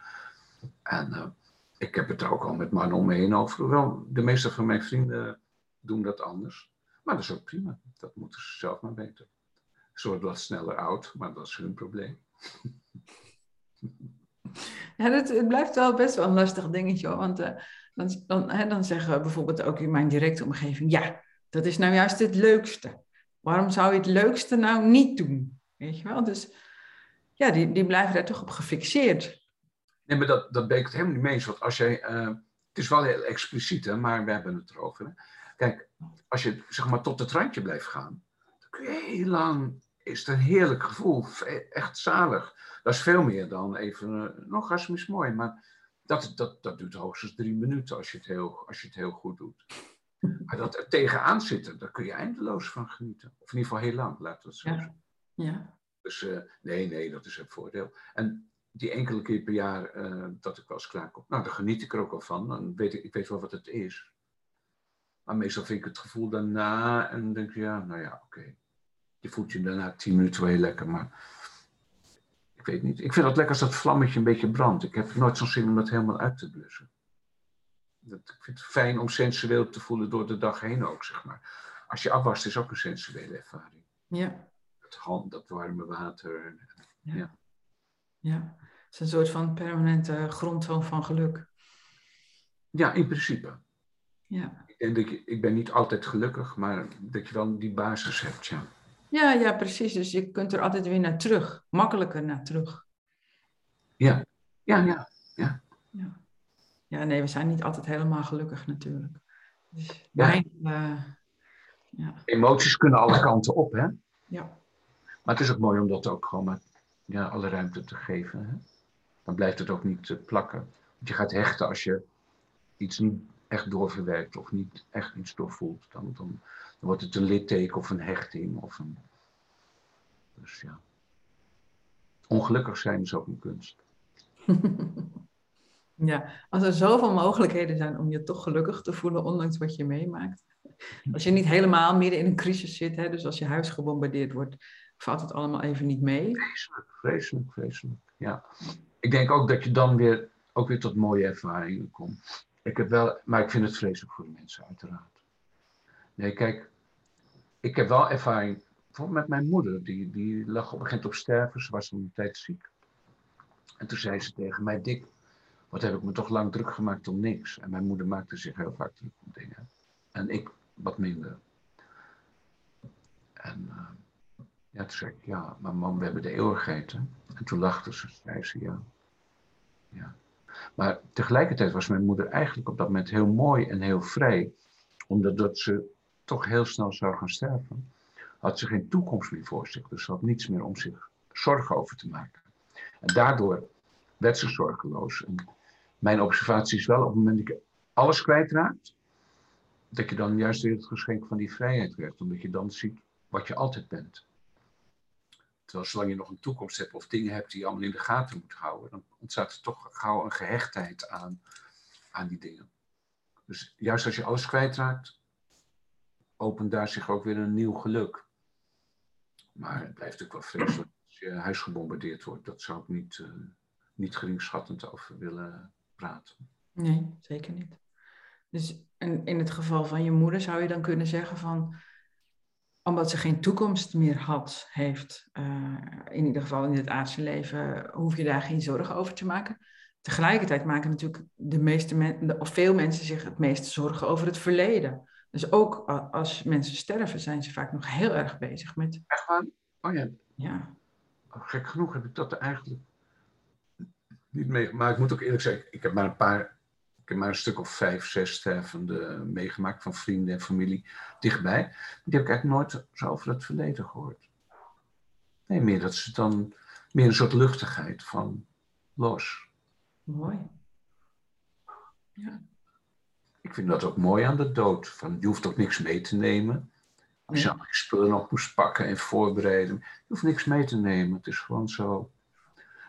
En ik heb het daar ook al met mannen om me heen over. Hoewel de meeste van mijn vrienden doen dat anders. Maar dat is ook prima. Dat moeten ze zelf maar weten. Ze worden wat sneller oud, maar dat is hun probleem. Ja, het blijft wel best wel een lastig dingetje. Hoor. Want dan zeggen bijvoorbeeld ook in mijn directe omgeving, ja, dat is nou juist het leukste. Waarom zou je het leukste nou niet doen? Weet je wel? Dus ja, die blijven daar toch op gefixeerd. Nee, maar dat ben ik het helemaal niet mee eens. Want als jij, het is wel heel expliciet, hè, maar we hebben het erover. Hè. Kijk, als je zeg maar tot het randje blijft gaan, dan kun je heel lang, is het een heerlijk gevoel, echt zalig. Dat is veel meer dan even, nog orgasme is mooi, maar dat duurt hoogstens 3 minuten als je het heel goed doet. Maar dat er tegenaan zitten, daar kun je eindeloos van genieten. Of in ieder geval heel lang, laten we het zo zeggen. Ja. Dus nee, dat is een voordeel. En die enkele keer per jaar dat ik wel eens klaarkom, nou, daar geniet ik er ook al van. Dan weet ik weet wel wat het is. Maar meestal vind ik het gevoel daarna en denk je, ja, nou ja, oké. Je voelt je daarna 10 minuten wel heel lekker, maar ik weet niet. Ik vind het lekker als dat vlammetje een beetje brandt. Ik heb nooit zo'n zin om dat helemaal uit te blussen. Ik vind het fijn om sensueel te voelen door de dag heen ook, zeg maar. Als je afwast is ook een sensuele ervaring. Ja. Het hand, dat warme water. Ja. Het is een soort van permanente grondtoon van geluk. Ja, in principe. Ja. En ik ben niet altijd gelukkig, maar dat je wel die basis hebt, ja. Ja, precies. Dus je kunt er altijd weer naar terug. Makkelijker naar terug. Ja. Ja, nee, we zijn niet altijd helemaal gelukkig natuurlijk. Dus Emoties kunnen alle kanten op, hè? Ja. Maar het is ook mooi om dat ook gewoon met, alle ruimte te geven. Hè? Dan blijft het ook niet plakken. Want je gaat hechten als je iets niet echt doorverwerkt of niet echt iets doorvoelt. Dan wordt het een litteken of een hechting. Dus ja. Ongelukkig zijn is ook een kunst. Ja, als er zoveel mogelijkheden zijn om je toch gelukkig te voelen, ondanks wat je meemaakt. Als je niet helemaal midden in een crisis zit, hè, dus als je huis gebombardeerd wordt, valt het allemaal even niet mee. Vreselijk, ja. Ik denk ook dat je dan weer tot mooie ervaringen komt. Maar ik vind het vreselijk voor de mensen, uiteraard. Nee, kijk, ik heb wel ervaring, bijvoorbeeld met mijn moeder, die lag op een gegeven moment op sterven, ze was al een tijd ziek. En toen zei ze tegen mij, Dick, wat heb ik me toch lang druk gemaakt om niks. En mijn moeder maakte zich heel vaak druk om dingen. En ik wat minder. En toen zei ik, ja, maar man, we hebben de eeuwigheid. Hè? En toen lachte ze, zei ze, ja. Maar tegelijkertijd was mijn moeder eigenlijk op dat moment heel mooi en heel vrij. Omdat ze toch heel snel zou gaan sterven, had ze geen toekomst meer voor zich. Dus ze had niets meer om zich zorgen over te maken. En daardoor werd ze zorgeloos. En mijn observatie is wel, op het moment dat je alles kwijtraakt, dat je dan juist weer het geschenk van die vrijheid krijgt. Omdat je dan ziet wat je altijd bent. Terwijl zolang je nog een toekomst hebt of dingen hebt die je allemaal in de gaten moet houden, dan ontstaat er toch gauw een gehechtheid aan die dingen. Dus juist als je alles kwijtraakt, opent daar zich ook weer een nieuw geluk. Maar het blijft natuurlijk wel vreselijk als je huis gebombardeerd wordt. Dat zou ik niet geringschattend over willen praten. Nee, zeker niet. Dus in het geval van je moeder zou je dan kunnen zeggen van... omdat ze geen toekomst meer heeft, in ieder geval in het aardse leven, hoef je daar geen zorgen over te maken. Tegelijkertijd maken natuurlijk de meeste veel mensen zich het meeste zorgen over het verleden. Dus ook als mensen sterven, zijn ze vaak nog heel erg bezig met... Echt waar? Oh ja. Ja. Gek genoeg heb ik dat eigenlijk niet meegemaakt. Maar ik moet ook eerlijk zeggen, ik heb maar een stuk of 5, 6 stervende meegemaakt van vrienden en familie dichtbij. Die heb ik eigenlijk nooit zo over het verleden gehoord. Nee, meer dat ze dan meer een soort luchtigheid van los. Mooi. Ja. Ik vind dat ook mooi aan de dood. Van, je hoeft ook niks mee te nemen. Als je al je spullen nog moest pakken en voorbereiden. Je hoeft niks mee te nemen. Het is gewoon zo.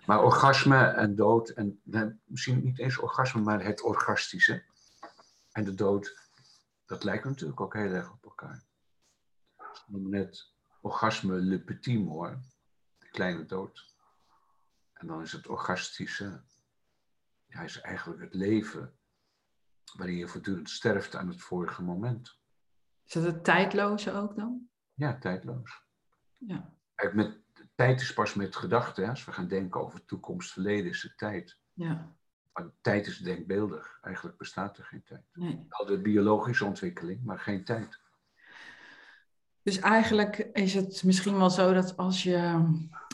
Maar orgasme en dood, en misschien niet eens orgasme, maar het orgastische. En de dood, dat lijkt natuurlijk ook heel erg op elkaar. Ik noem net orgasme le petit mort, de kleine dood. En dan is het orgastische, ja, is eigenlijk het leven waarin je voortdurend sterft aan het vorige moment. Is dat het tijdloze ook dan? Ja, tijdloos. Ja. Tijd is pas met gedachten. Als we gaan denken over toekomst, verleden, is het tijd. Ja. Maar tijd is denkbeeldig. Eigenlijk bestaat er geen tijd. Nee. Wel de biologische ontwikkeling, maar geen tijd. Dus eigenlijk is het misschien wel zo dat als je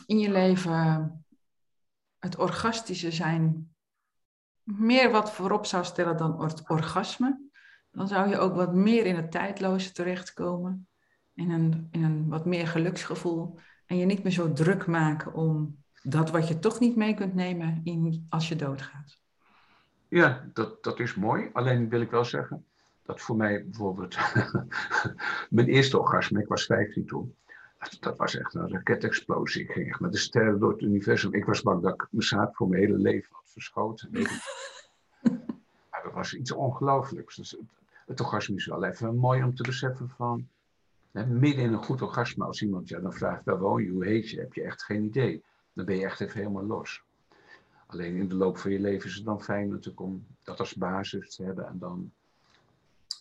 in je leven het orgastische zijn meer wat voorop zou stellen dan het orgasme, dan zou je ook wat meer in het tijdloze terechtkomen. In een wat meer geluksgevoel. En je niet meer zo druk maken om dat wat je toch niet mee kunt nemen als je doodgaat. Ja, dat is mooi. Alleen wil ik wel zeggen dat voor mij bijvoorbeeld... mijn eerste orgasme, ik was 15 toen. Dat was echt een raketexplosie. Ik ging echt met de sterren door het universum. Ik was bang dat ik mijn zaad voor mijn hele leven had verschoten. Maar dat was iets ongelooflijks. Dus het orgasme is wel even mooi om te beseffen van... midden in een goed orgasme, als iemand je dan vraagt, waar woon je, hoe heet je, heb je echt geen idee. Dan ben je echt even helemaal los. Alleen in de loop van je leven is het dan fijn natuurlijk om dat als basis te hebben. En dan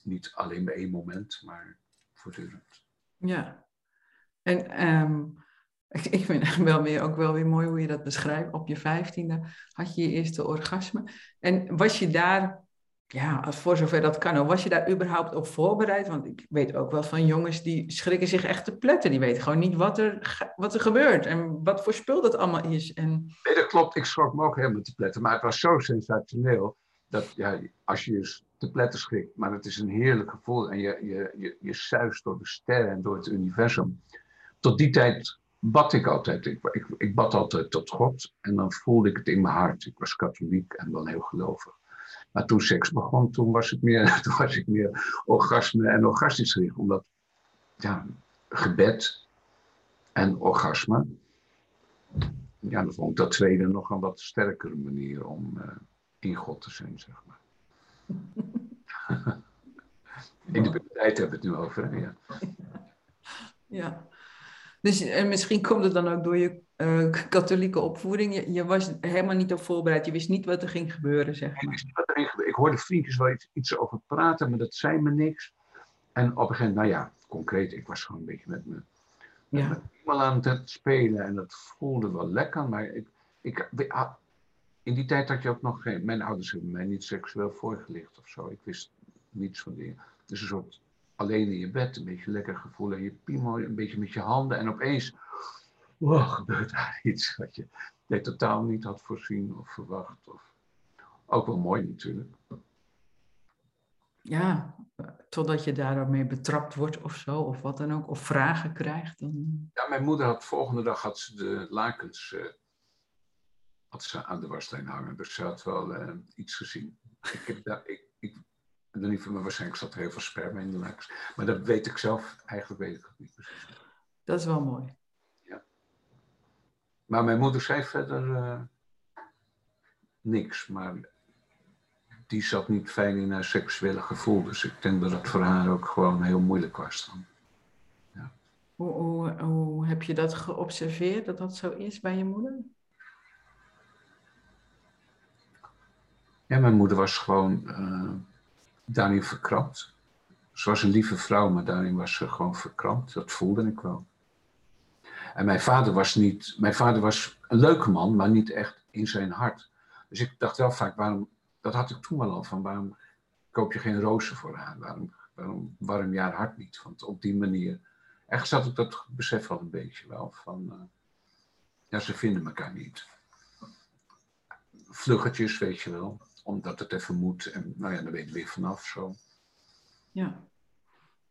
niet alleen bij één moment, maar voortdurend. Ja. En ik vind het ook wel weer mooi hoe je dat beschrijft. Op je 15e had je je eerste orgasme. En was je daar... Ja, voor zover dat kan. Was je daar überhaupt op voorbereid? Want ik weet ook wel van jongens die schrikken zich echt te pletten. Die weten gewoon niet wat er gebeurt en wat voor spul dat allemaal is. Nee, dat klopt. Ik schrok me ook helemaal te pletten. Maar het was zo sensationeel dat ja, als je je te pletten schrikt, maar het is een heerlijk gevoel. En je suist door de sterren en door het universum. Tot die tijd bad ik altijd. Ik bad altijd tot God en dan voelde ik het in mijn hart. Ik was katholiek en wel heel gelovig. Maar toen seks begon, toen was ik meer orgasme en orgastisch gericht. Omdat, ja, gebed en orgasme, ja, dan vond ik dat tweede nog een wat sterkere manier om in God te zijn, zeg maar. In de puberteit hebben we het nu over, hè? Ja. Ja. Dus misschien komt het dan ook door je katholieke opvoeding. Je was helemaal niet op voorbereid. Je wist niet wat er ging gebeuren, zeg maar. Ik wist niet wat er ging gebeuren. Ik hoorde vriendjes wel iets over praten, maar dat zei me niks. En op een gegeven moment, nou ja, concreet, ik was gewoon een beetje met me aan het spelen. En dat voelde wel lekker, maar in die tijd had je ook nog geen... Mijn ouders hebben mij niet seksueel voorgelicht of zo. Ik wist niets van dingen. Dus een soort... alleen in je bed, een beetje lekker gevoel en je piemel, een beetje met je handen en opeens gebeurt daar iets wat je totaal niet had voorzien of verwacht. Ook wel mooi natuurlijk. Ja, totdat je daarmee betrapt wordt of zo, of wat dan ook, of vragen krijgt. Dan... Ja, mijn moeder had volgende dag de lakens aan de waslijn hangen, dus ze had wel iets gezien. Dan niet, maar waarschijnlijk zat er heel veel sperma in de lakens. Maar dat weet ik zelf, eigenlijk weet ik het niet precies. Dat is wel mooi. Ja. Maar mijn moeder zei verder niks. Maar die zat niet fijn in haar seksuele gevoel. Dus ik denk dat het voor haar ook gewoon heel moeilijk was dan. Ja. Hoe heb je dat geobserveerd, dat dat zo is bij je moeder? Ja, mijn moeder was gewoon daarin verkrampt. Ze was een lieve vrouw, maar daarin was ze gewoon verkrampt. Dat voelde ik wel. En mijn vader was een leuke man, maar niet echt in zijn hart. Dus ik dacht wel vaak, waarom, dat had ik toen wel al van, waarom koop je geen rozen voor haar? Waarom warm je haar hart niet? Want op die manier, echt zat ik dat besef wel een beetje wel van, ja, ze vinden elkaar niet. Vluggetjes, weet je wel, omdat het even moet en nou ja, dan weet je weer vanaf zo. Ja.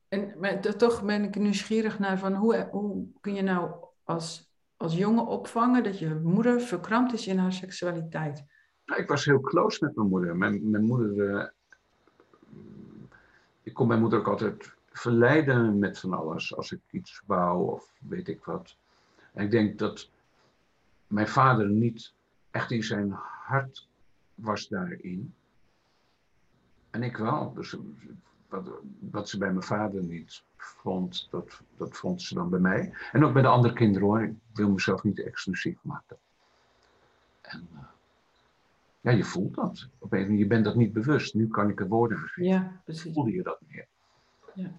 En maar toch ben ik nieuwsgierig naar van hoe kun je nou als jongen opvangen dat je moeder verkrampt is in haar seksualiteit? Nou, ik was heel close met mijn moeder. Mijn moeder... Ik kon mijn moeder ook altijd verleiden met van alles als ik iets wou of weet ik wat. En ik denk dat mijn vader niet echt in zijn hart was daarin. En ik wel. Dus... Wat ze bij mijn vader niet vond, dat vond ze dan bij mij. En ook bij de andere kinderen hoor. Ik wil mezelf niet exclusief maken. En ja, je voelt dat. Je bent dat niet bewust. Nu kan ik er woorden voor vinden. Ja, precies. Voelde je dat meer? Ja.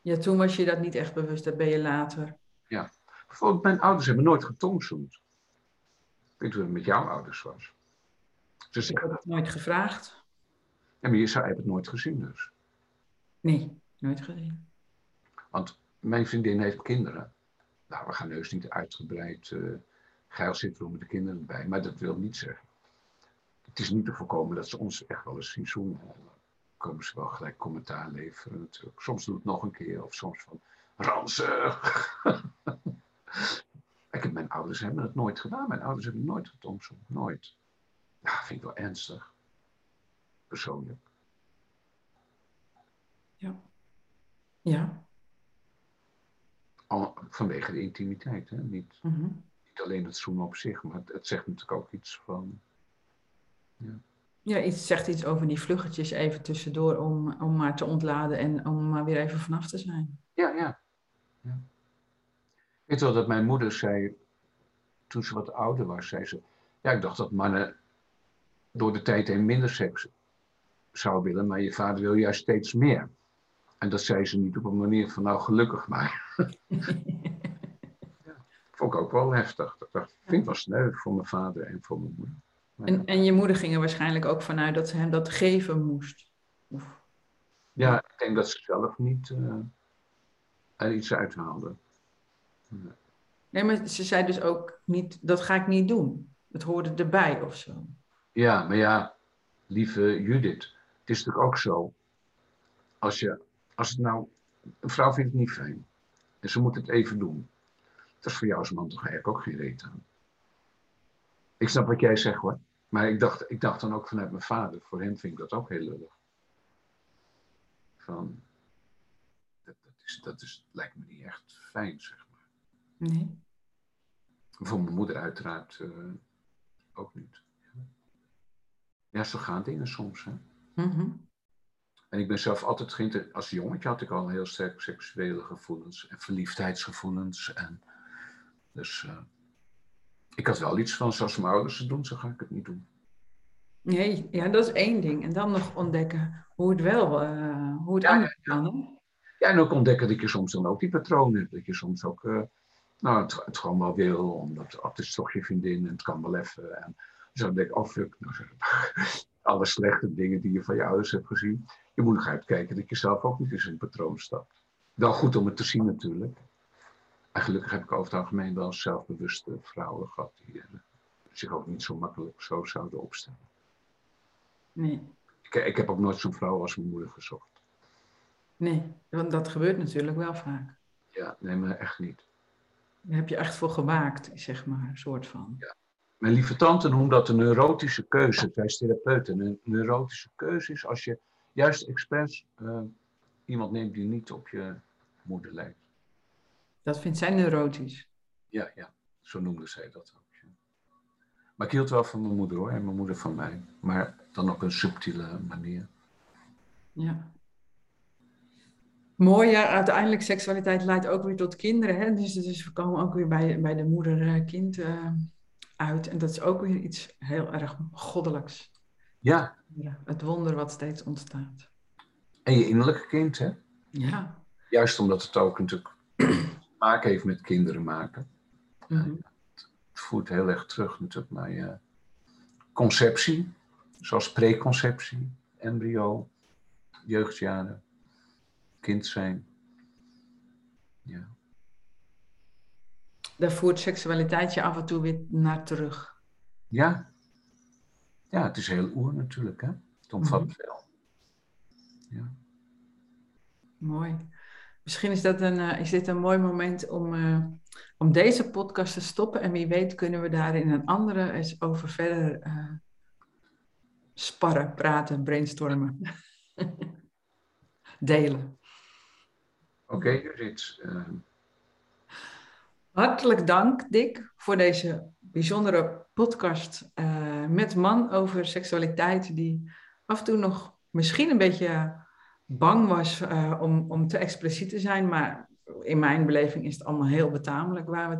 Ja, toen was je dat niet echt bewust. Dat ben je later. Ja. Bijvoorbeeld mijn ouders hebben nooit getongzoend. Ik weet hoe het met jouw ouders was. Dus ik heb het nooit gevraagd. Ja, maar je hebt het nooit gezien dus. Nee, nooit gezien. Want mijn vriendin heeft kinderen. Nou, we gaan heus niet uitgebreid geil zitten met de kinderen bij. Maar dat wil niet zeggen. Het is niet te voorkomen dat ze ons echt wel eens zien zoenen. Dan komen ze wel gelijk commentaar leveren natuurlijk. Soms doet het nog een keer of soms van ranzig. Mijn ouders hebben het nooit gedaan. Mijn ouders hebben nooit getomzoend. Nooit. Nou, vind ik wel ernstig. Persoonlijk. Ja. Ja. Vanwege de intimiteit, hè? Niet alleen het zoenen op zich, maar het zegt natuurlijk ook iets van... Ja, iets zegt iets over die vluggetjes even tussendoor om maar te ontladen en om maar weer even vanaf te zijn. Ja. Ik weet wel dat mijn moeder zei, toen ze wat ouder was, zei ze... Ja, ik dacht dat mannen door de tijd heen minder seks zou willen, maar je vader wil juist steeds meer. En dat zei ze niet op een manier van, nou gelukkig maar. Ja, vond ik ook wel heftig. Dat vind ik wel sneu voor mijn vader en voor mijn moeder. Ja. En je moeder ging er waarschijnlijk ook vanuit dat ze hem dat geven moest. Of... Ja, ik denk dat ze zelf niet er iets uithaalde. Ja. Nee, maar ze zei dus ook niet, dat ga ik niet doen. Het hoorde erbij of zo. Ja, maar ja, lieve Judith, het is natuurlijk ook zo, een vrouw vindt het niet fijn en ze moet het even doen. Dat is voor jou als man toch eigenlijk ook geen reet aan. Ik snap wat jij zegt hoor, maar ik dacht dan ook vanuit mijn vader, voor hem vind ik dat ook heel lullig. Van, dat lijkt me niet echt fijn, zeg maar. Nee. Voor mijn moeder uiteraard ook niet. Ja, zo gaan dingen soms, hè. Mm-hmm. En ik ben zelf altijd geïnteresseerd. Als jongetje had ik al heel sterk seksuele gevoelens en verliefdheidsgevoelens. En dus ik had wel iets van, zoals mijn ouders het doen, zo ga ik het niet doen. Nee, ja, dat is één ding. En dan nog ontdekken hoe het anders kan. Hè? Ja, en ook ontdekken dat je soms dan ook die patronen hebt. Dat je soms ook het gewoon wel wil, omdat het is toch je vriendin en het kan wel even... Dus dan denk ik, oh fuck, alle slechte dingen die je van je ouders hebt gezien. Je moet nog uitkijken dat je zelf ook niet eens in het patroon stapt. Wel goed om het te zien natuurlijk. En gelukkig heb ik over het algemeen wel zelfbewuste vrouwen gehad die zich ook niet zo makkelijk zo zouden opstellen. Nee. Ik heb ook nooit zo'n vrouw als mijn moeder gezocht. Nee, want dat gebeurt natuurlijk wel vaak. Ja, nee, maar echt niet. Daar heb je echt voor gewaakt, zeg maar, een soort van. Ja. Mijn lieve tante noemt dat een neurotische keuze. Zij is therapeut. Een neurotische keuze is als je juist expres iemand neemt die niet op je moeder lijkt. Dat vindt zij neurotisch? Ja, zo noemde zij dat ook. Ja. Maar ik hield wel van mijn moeder hoor, en mijn moeder van mij. Maar dan op een subtiele manier. Ja. Mooi, ja, uiteindelijk seksualiteit leidt ook weer tot kinderen. Hè? Dus we komen ook weer bij de moeder-kind uit. En dat is ook weer iets heel erg goddelijks. Ja. Ja, het wonder wat steeds ontstaat. En je innerlijke kind, hè? Ja. Juist omdat het ook natuurlijk te maken heeft met kinderen maken. Mm-hmm. Het voert heel erg terug natuurlijk naar je conceptie. Zoals preconceptie, embryo, jeugdjaren, kind zijn. Ja. Daar voert seksualiteit je af en toe weer naar terug. Ja. Ja, het is heel oer natuurlijk, hè? Het omvat veel. Ja. Mooi. Misschien is dit een mooi moment om deze podcast te stoppen. En wie weet kunnen we daar in een andere eens over verder sparren, praten, brainstormen. Delen. Oké, Judith. Hartelijk dank, Dick, voor deze bijzondere podcast met man over seksualiteit die af en toe nog misschien een beetje bang was om te expliciet te zijn, maar in mijn beleving is het allemaal heel betamelijk waar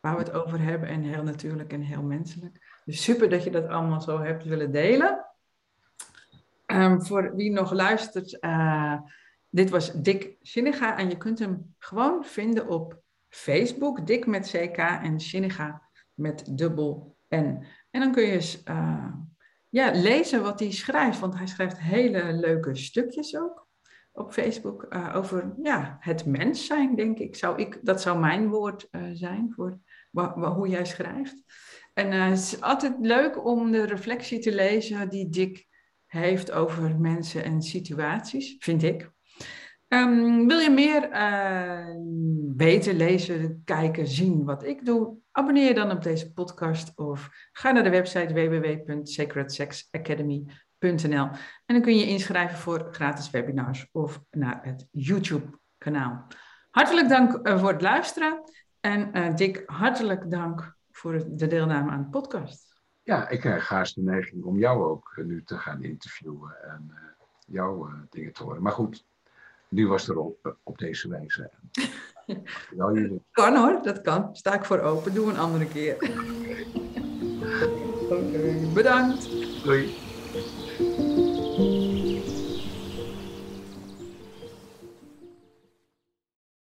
we het over hebben en heel natuurlijk en heel menselijk. Dus super dat je dat allemaal zo hebt willen delen. Voor wie nog luistert, dit was Dick Sinega en je kunt hem gewoon vinden op Facebook, Dick met CK en Sinega met dubbel N. En dan kun je eens lezen wat hij schrijft, want hij schrijft hele leuke stukjes ook op Facebook over het mens zijn, denk ik. Dat zou mijn woord zijn voor hoe jij schrijft. En het is altijd leuk om de reflectie te lezen die Dick heeft over mensen en situaties, vind ik. Wil je meer weten, lezen, kijken, zien wat ik doe? Abonneer je dan op deze podcast of ga naar de website www.sacredsexacademy.nl en dan kun je inschrijven voor gratis webinars of naar het YouTube-kanaal. Hartelijk dank voor het luisteren en Dick, hartelijk dank voor de deelname aan de podcast. Ja, ik krijg haast de neiging om jou ook nu te gaan interviewen en jouw dingen te horen. Maar goed. Nu was er op deze wijze. Dat kan hoor, dat kan. Sta ik voor open. Doe een andere keer. Okay. Bedankt. Doei.